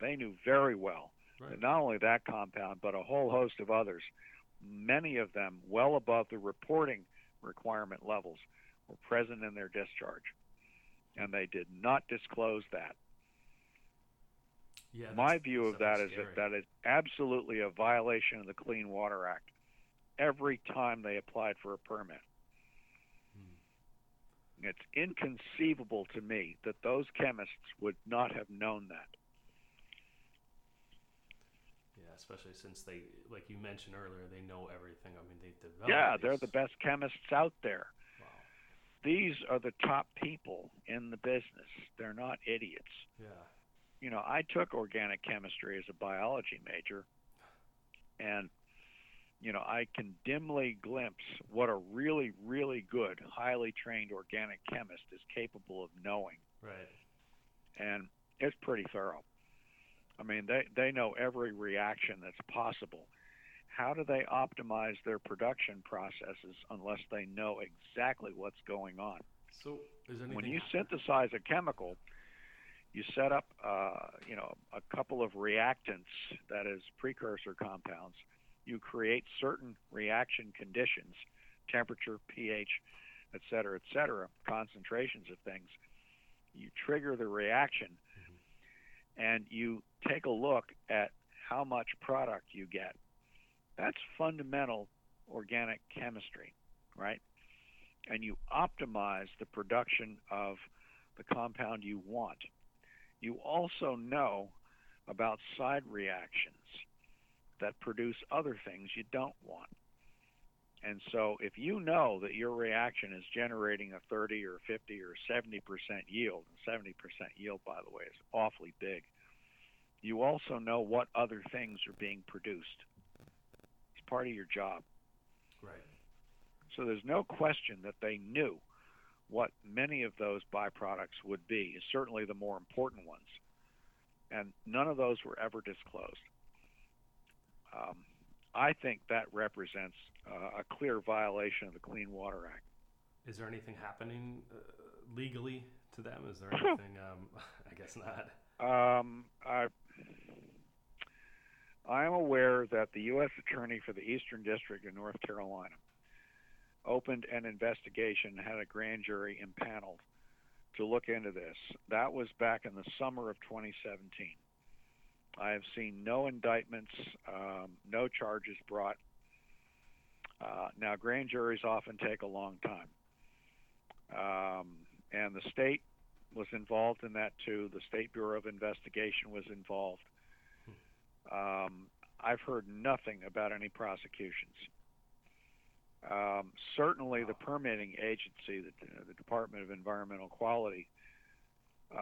They knew very well right. that not only that compound, but a whole host of others, many of them well above the reporting requirement levels, were present in their discharge, and they did not disclose that. Yeah, my view of that is that that is absolutely a violation of the Clean Water Act every time they applied for a permit. Hmm. It's inconceivable to me that those chemists would not have known that. Yeah, especially since they, like you mentioned earlier, they know everything. I mean, they've developed Yeah, they're these... the best chemists out there. These are the top people in the business. They're not idiots. Yeah. You know, I took organic chemistry as a biology major, and, you know, I can dimly glimpse what a really, really good, highly trained organic chemist is capable of knowing. Right. And it's pretty thorough. I mean, they, they know every reaction that's possible. How do they optimize their production processes unless they know exactly what's going on? So, is anything when you synthesize a chemical, you set up, uh, you know, a couple of reactants, that is, precursor compounds. You create certain reaction conditions, temperature, pH, et cetera, et cetera, concentrations of things. You trigger the reaction, mm-hmm. and you take a look at how much product you get. That's fundamental organic chemistry, right? And you optimize the production of the compound you want. You also know about side reactions that produce other things you don't want. And so if you know that your reaction is generating a thirty or fifty or seventy percent yield, and seventy percent yield, by the way, is awfully big, you also know what other things are being produced. Part of your job. Right. So there's no question that they knew what many of those byproducts would be, certainly the more important ones. And none of those were ever disclosed. Um, I think that represents uh, a clear violation of the Clean Water Act. Is there anything happening uh, legally to them? Is there anything? um, I guess not. Um, I I am aware that the U S Attorney for the Eastern District of North Carolina opened an investigation, had a grand jury impaneled to look into this. That was back in the summer of twenty seventeen. I have seen no indictments, um, no charges brought. Uh, now, grand juries often take a long time. Um, and the state was involved in that, too. The State Bureau of Investigation was involved. Um, I've heard nothing about any prosecutions. Um, certainly, the permitting agency, the, the Department of Environmental Quality,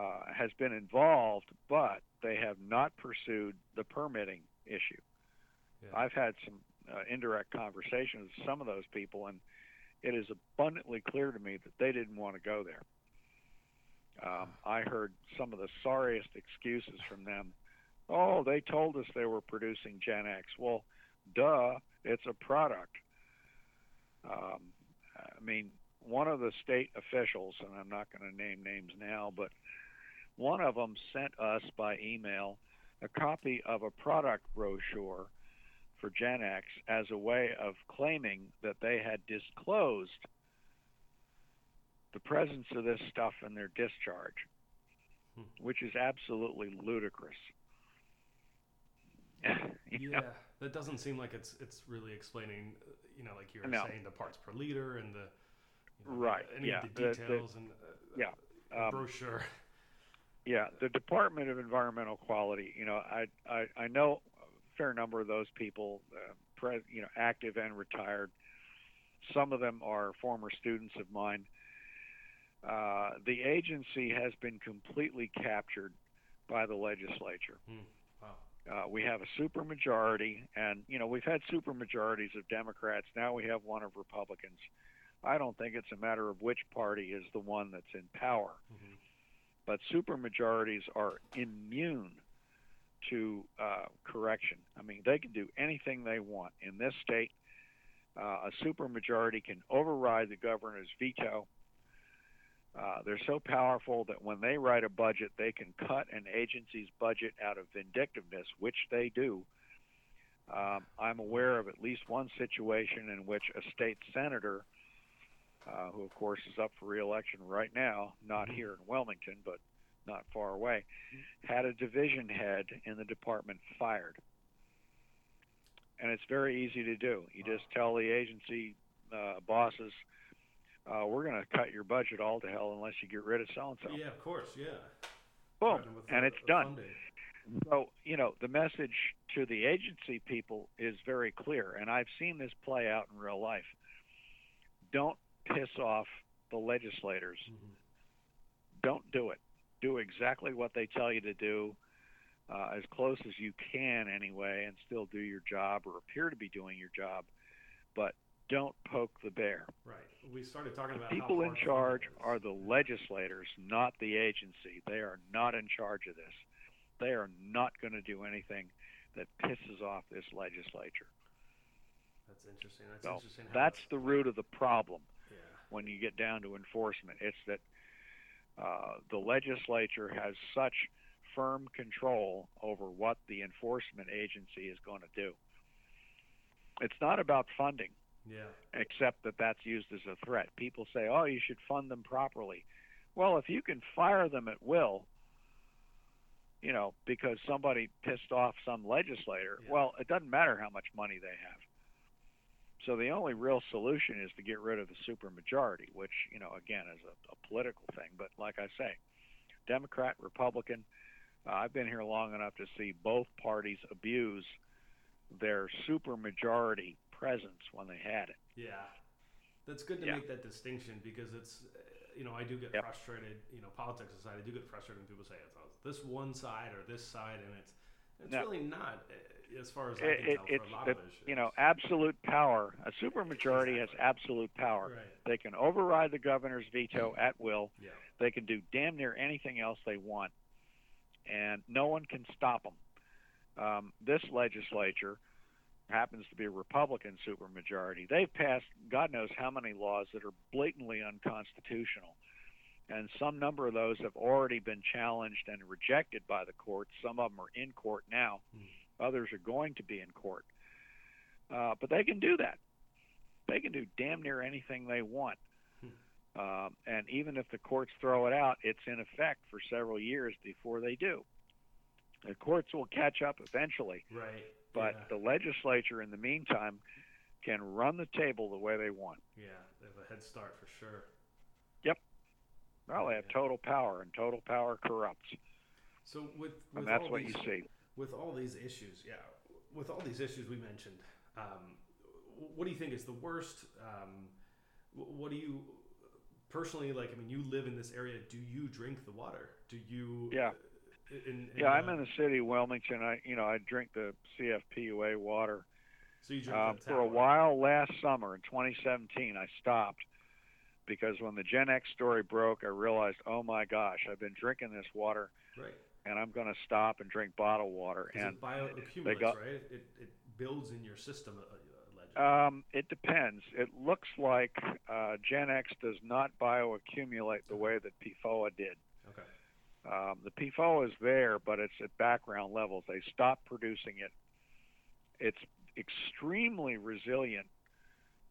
Uh, has been involved, but they have not pursued the permitting issue. Yeah. I've had some uh, indirect conversations with some of those people, and it is abundantly clear to me that they didn't want to go there. Um, I heard some of the sorriest excuses from them. Oh, they told us they were producing GenX. Well, duh, it's a product. Um, I mean, one of the state officials, and I'm not going to name names now, but one of them sent us by email a copy of a product brochure for GenX as a way of claiming that they had disclosed the presence of this stuff in their discharge, hmm. which is absolutely ludicrous. you know? Yeah, that doesn't seem like it's it's really explaining, you know, like you were no. saying, the parts per liter and the... You know, right. Any yeah. of the details the, the, and uh, yeah. the um, brochure. Yeah, the Department of Environmental Quality. You know, I I, I know a fair number of those people, uh, pre, you know, active and retired. Some of them are former students of mine. Uh, the agency has been completely captured by the legislature. Mm, wow. Uh, we have a supermajority, and you know, we've had supermajorities of Democrats. Now we have one of Republicans. I don't think it's a matter of which party is the one that's in power. Mm-hmm. But supermajorities are immune to uh, correction. I mean, they can do anything they want. In this state, uh, a supermajority can override the governor's veto. Uh, they're so powerful that when they write a budget, they can cut an agency's budget out of vindictiveness, which they do. Um, I'm aware of at least one situation in which a state senator... Uh, who, of course, is up for re-election right now, not here in Wilmington, but not far away, had a division head in the department fired. And it's very easy to do. You just tell the agency uh, bosses, uh, we're going to cut your budget all to hell unless you get rid of so-and-so. Yeah, of course, yeah. Boom, and it's done. So, you know, the message to the agency people is very clear, and I've seen this play out in real life. Don't piss off the legislators. Mm-hmm. Don't do it. Do exactly what they tell you to do, uh, as close as you can anyway, and still do your job or appear to be doing your job, but don't poke the bear. Right. We started talking about people in charge are the legislators, not the agency. They are not in charge of this. They are not going to do anything that pisses off this legislature. That's interesting. That's so interesting. How that's the root of the problem. Yeah. When you get down to enforcement, it's that uh, the legislature has such firm control over what the enforcement agency is going to do. It's not about funding, yeah. except that that's used as a threat. People say, oh, you should fund them properly. Well, if you can fire them at will, you know, because somebody pissed off some legislator, yeah. well, it doesn't matter how much money they have. So the only real solution is to get rid of the supermajority, which, you know, again, is a, a political thing. But like I say, Democrat, Republican, uh, I've been here long enough to see both parties abuse their supermajority presence when they had it. Yeah, that's good to yeah. make that distinction because it's, you know, I do get yep. frustrated, you know, politics aside, I do get frustrated when people say it's this one side or this side, and it's, It's no, really not, as far as I can it, tell, it's, for a lot it, of issues. You know, absolute power. A supermajority exactly. has absolute power. Right. They can override the governor's veto at will. Yeah. They can do damn near anything else they want, and no one can stop them. Um, this legislature happens to be a Republican supermajority. They've passed God knows how many laws that are blatantly unconstitutional. And some number of those have already been challenged and rejected by the courts. Some of them are in court now. Mm. Others are going to be in court. Uh, but they can do that. They can do damn near anything they want. Mm. Uh, and even if the courts throw it out, it's in effect for several years before they do. The courts will catch up eventually. Right. But yeah. the legislature, in the meantime, can run the table the way they want. Yeah, they have a head start for sure. Yep. Well, they have total power, and total power corrupts. So with, with and that's all what these, you see. With all these issues, yeah, with all these issues we mentioned, um, what do you think is the worst? Um, what do you personally like? I mean, you live in this area. Do you drink the water? Do you? Yeah. In, in, yeah, uh, I'm in the city of Wilmington. I, you know, I drink the C F P U A water. So you drink uh, that for a while last summer in twenty seventeen. I stopped. Because when the GenX story broke, I realized, oh my gosh, I've been drinking this water, right. and I'm going to stop and drink bottled water. And it bioaccumulates, they got, right? It, it builds in your system, allegedly. Um, it depends. It looks like uh, GenX does not bioaccumulate the way that P F O A did. Okay. Um, the P F O A is there, but it's at background levels. They stop producing it. It's extremely resilient.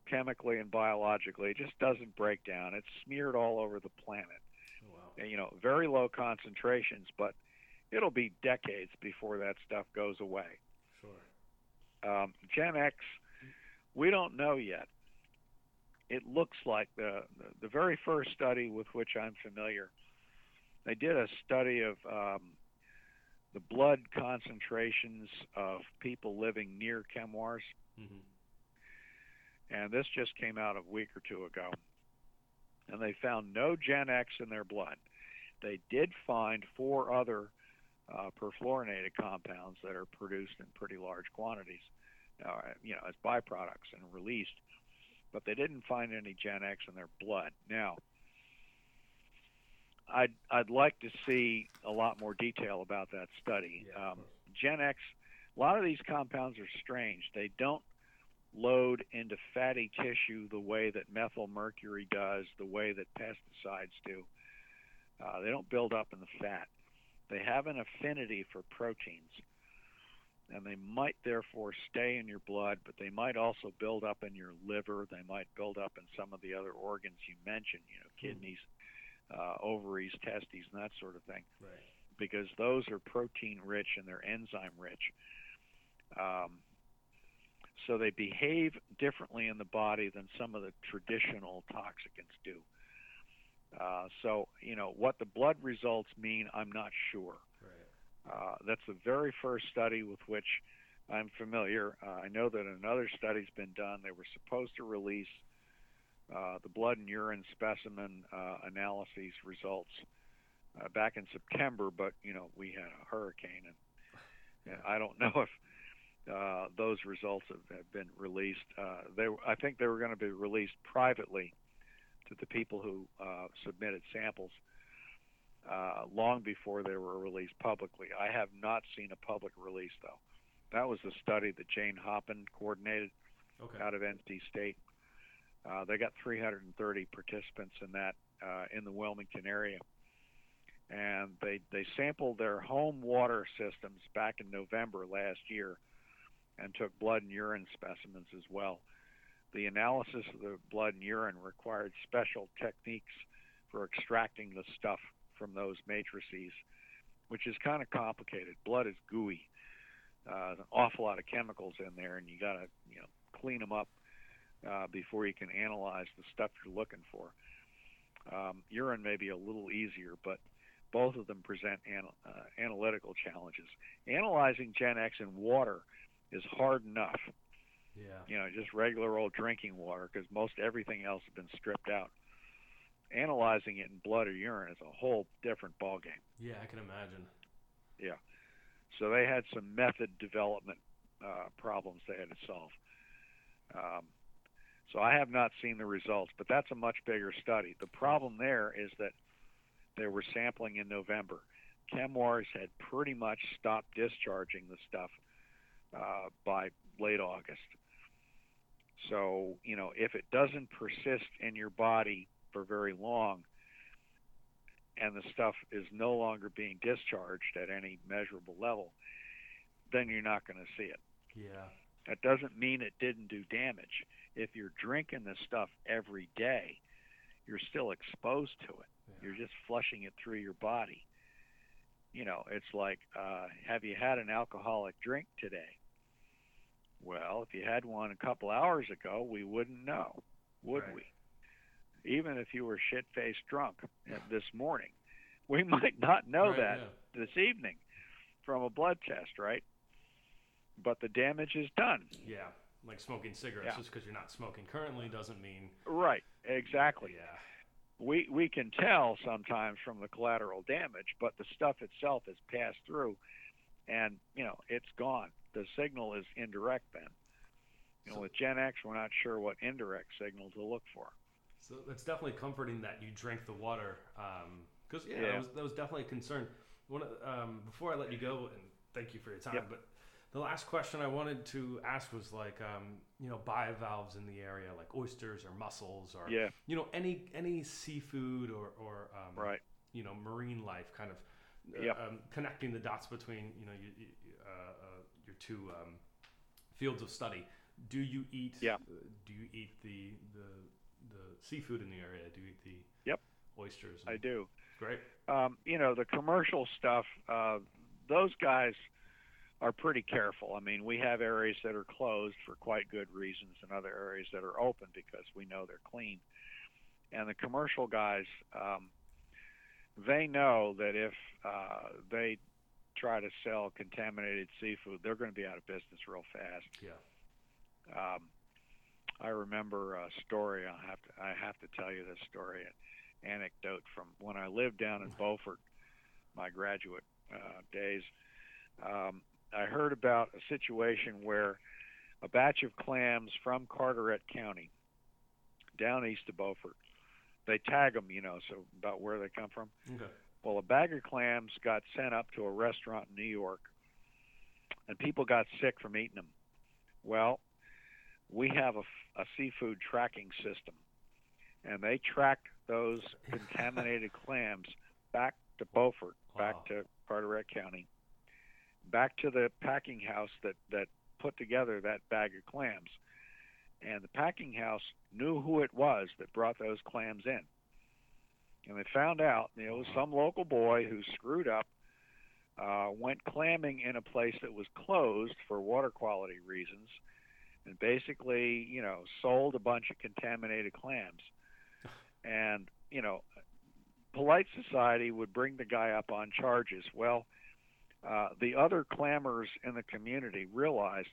Chemically and biologically, it just doesn't break down. It's smeared all over the planet. Oh, wow. And, you know, very low concentrations, but it'll be decades before that stuff goes away. Sure. Um, GenX, we don't know yet. It looks like the, the the very first study with which I'm familiar, they did a study of um, the blood concentrations of people living near Chemours. Mm-hmm. And this just came out a week or two ago. And they found no GenX in their blood. They did find four other uh, perfluorinated compounds that are produced in pretty large quantities, uh, you know, as byproducts and released. But they didn't find any GenX in their blood. Now, I'd, I'd like to see a lot more detail about that study. Yeah, um, GenX, a lot of these compounds are strange. They don't load into fatty tissue the way that methyl mercury does, the way that pesticides do. Uh, they don't build up in the fat. They have an affinity for proteins, and they might therefore stay in your blood, but they might also build up in your liver. They might build up in some of the other organs you mentioned, you know, kidneys, uh, ovaries, testes, and that sort of thing, right. because those are protein-rich and they're enzyme-rich. Um, So they behave differently in the body than some of the traditional toxicants do. Uh, so, you know, what the blood results mean, I'm not sure. Right. Uh, that's the very first study with which I'm familiar. Uh, I know that another study's been done. They were supposed to release uh, the blood and urine specimen uh, analyses results uh, back in September, but, you know, we had a hurricane, and, yeah. and I don't know if... Uh, those results have, have been released. Uh, they, I think they were going to be released privately to the people who uh, submitted samples uh, long before they were released publicly. I have not seen a public release, though. That was the study that Jane Hoppin coordinated okay. out of N C State. Uh, they got three hundred thirty participants in that uh, in the Wilmington area. And they, they sampled their home water systems back in November last year and took blood and urine specimens as well. The analysis of the blood and urine required special techniques for extracting the stuff from those matrices, which is kind of complicated. Blood is gooey. Uh, there's an awful lot of chemicals in there, and you got to you know clean them up uh, before you can analyze the stuff you're looking for. Um, urine may be a little easier, but both of them present an, uh, analytical challenges. Analyzing GenX in water is hard enough, yeah. you know, just regular old drinking water, because most everything else has been stripped out. Analyzing it in blood or urine is a whole different ballgame. Yeah, I can imagine. Yeah. So they had some method development uh, problems they had to solve. Um, so I have not seen the results, but that's a much bigger study. The problem there is that they were sampling in November. Chemours had pretty much stopped discharging the stuff Uh, by late August. So, you know, if it doesn't persist in your body for very long and the stuff is no longer being discharged at any measurable level, then you're not going to see it. Yeah. That doesn't mean it didn't do damage. If you're drinking this stuff every day, you're still exposed to it. Yeah. You're just flushing it through your body. You know, it's like, uh, have you had an alcoholic drink today? Well, if you had one a couple hours ago, we wouldn't know, would right. we? Even if you were shit-faced drunk this morning, we might not know right, that yeah. this evening from a blood test, right? But the damage is done. Yeah, like smoking cigarettes. Yeah. Just because you're not smoking currently doesn't mean... Right, exactly. Yeah. We we can tell sometimes from the collateral damage, but the stuff itself is passed through, and, you know, it's gone. The signal is indirect then. You know, so, with GenX, we're not sure what indirect signal to look for. So it's definitely comforting that you drink the water, because um, yeah, yeah. That, was, that was definitely a concern. One of, um, before I let you go, and thank you for your time, yep. but the last question I wanted to ask was like, um, you know, bivalves in the area, like oysters or mussels or yeah. you know, any any seafood or or um, right. you know, marine life, kind of uh, yep. um, connecting the dots between you know you. you uh, uh, your two um, fields of study. Do you eat? Yeah. Uh, do you eat the, the the seafood in the area? Do you eat the yep. oysters? And, I do. Great. Um, you know, the commercial stuff. Uh, those guys are pretty careful. I mean, we have areas that are closed for quite good reasons, and other areas that are open because we know they're clean. And the commercial guys, um, they know that if uh, they try to sell contaminated seafood, they're going to be out of business real fast. Yeah. Um, I remember a story. I have to. I have to tell you this story, an anecdote from when I lived down in Beaufort, my graduate uh, days. Um, I heard about a situation where a batch of clams from Carteret County, down east of Beaufort, they tag them, you know, so about where they come from. Okay. Well, a bag of clams got sent up to a restaurant in New York, and people got sick from eating them. Well, we have a, a seafood tracking system, and they tracked those contaminated clams back to Beaufort, wow. back to Carteret County, back to the packing house that, that put together that bag of clams. And the packing house knew who it was that brought those clams in. And they found out, you know, some local boy who screwed up, uh, went clamming in a place that was closed for water quality reasons, and basically, you know, sold a bunch of contaminated clams. And, you know, polite society would bring the guy up on charges. Well, uh, the other clammers in the community realized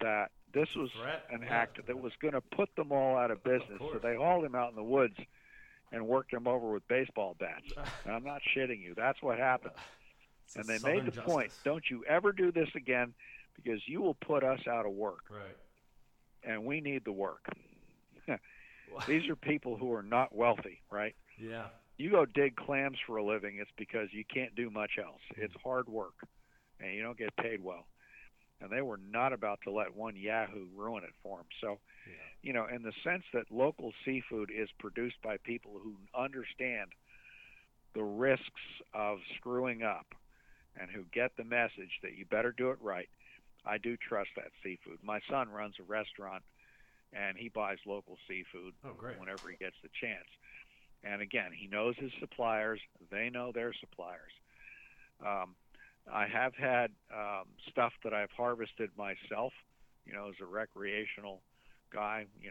that this was an act that was going to put them all out of business, so they hauled him out in the woods and worked them over with baseball bats. And I'm not shitting you. That's what happened. It's and they made the justice. point, don't you ever do this again, because you will put us out of work. Right. And we need the work. These are people who are not wealthy, right? Yeah. You go dig clams for a living, it's because you can't do much else. It's hard work, and you don't get paid well. And they were not about to let one yahoo ruin it for them. So, yeah. you know, in the sense that local seafood is produced by people who understand the risks of screwing up and who get the message that you better do it right, I do trust that seafood. My son runs a restaurant, and he buys local seafood oh, great. whenever he gets the chance. And, again, he knows his suppliers. They know their suppliers. Um I have had um, stuff that I've harvested myself, you know, as a recreational guy, you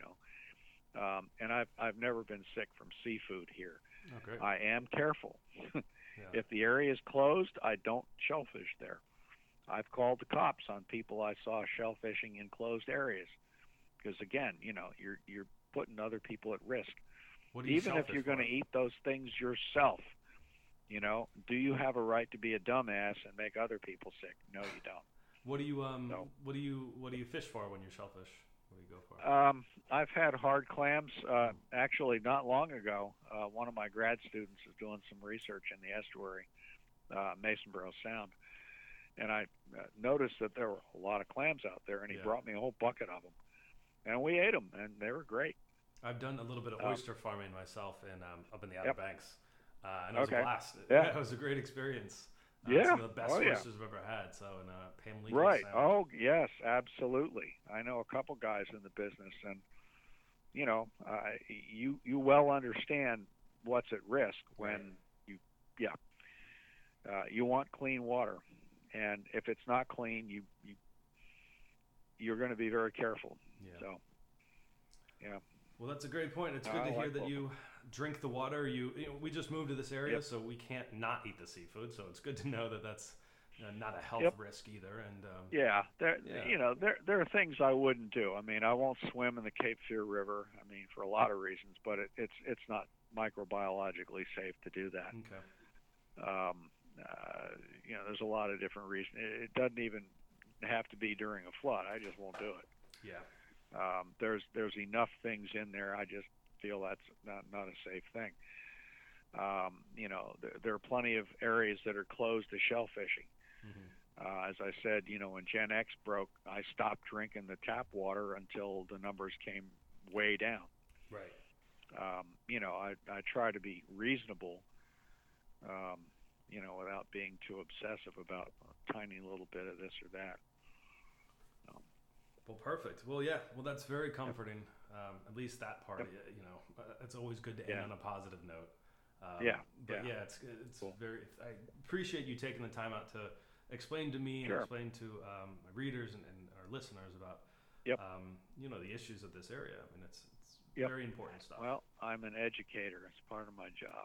know, um, and I've I've never been sick from seafood here. Okay. I am careful. yeah. If the area is closed, I don't shellfish there. I've called the cops on people I saw shellfishing in closed areas, because again, you know, you're you're putting other people at risk. What do you Even if you're going to eat those things yourself. You know, do you have a right to be a dumbass and make other people sick? No, you don't. What do you um? No. What do you what do you fish for when you shellfish? What do you go for? Um, I've had hard clams. Uh, actually, not long ago, uh, one of my grad students was doing some research in the estuary, uh, Mason Borough Sound, and I noticed that there were a lot of clams out there, and he yeah. brought me a whole bucket of them, and we ate them, and they were great. I've done a little bit of oyster um, farming myself in um, up in the Outer yep. Banks, uh, and it was okay. a blast. Yeah. It was a great experience. Uh, yeah, some of the best oh, oysters yeah. I've ever had. So, and uh, Pam Lee. Right. Oh, yes, absolutely. I know a couple guys in the business, and you know, uh, you you well understand what's at risk when you yeah uh, you want clean water, and if it's not clean, you you you're going to be very careful. Yeah. So, yeah. Well, that's a great point. It's good I to like hear that local. You drink the water. You, you know, we just moved to this area, yep. so we can't not eat the seafood. So it's good to know that that's you know, not a health yep. risk either. And um, yeah, there, yeah, you know, there there are things I wouldn't do. I mean, I won't swim in the Cape Fear River. I mean, for a lot of reasons, but it, it's it's not microbiologically safe to do that. Okay. Um, uh, you know, there's a lot of different reasons. It, it doesn't even have to be during a flood. I just won't do it. Yeah. Um, there's there's enough things in there. I just feel that's not, not a safe thing. Um, you know, there, there are plenty of areas that are closed to shell fishing. Mm-hmm. Uh, as I said, you know, when GenX broke, I stopped drinking the tap water until the numbers came way down. Right. Um, you know, I, I try to be reasonable, um, you know, without being too obsessive about a tiny little bit of this or that. Um, Well, perfect. Well, yeah. Well, that's very comforting. Um, at least that part, yep. you know, it's always good to end yeah. on a positive note. Um, yeah. But yeah, yeah it's it's cool. very, I appreciate you taking the time out to explain to me sure. and explain to um, my readers and, and our listeners about, yep. um, you know, the issues of this area. I mean, it's, it's yep. very important stuff. Well, I'm an educator. It's part of my job.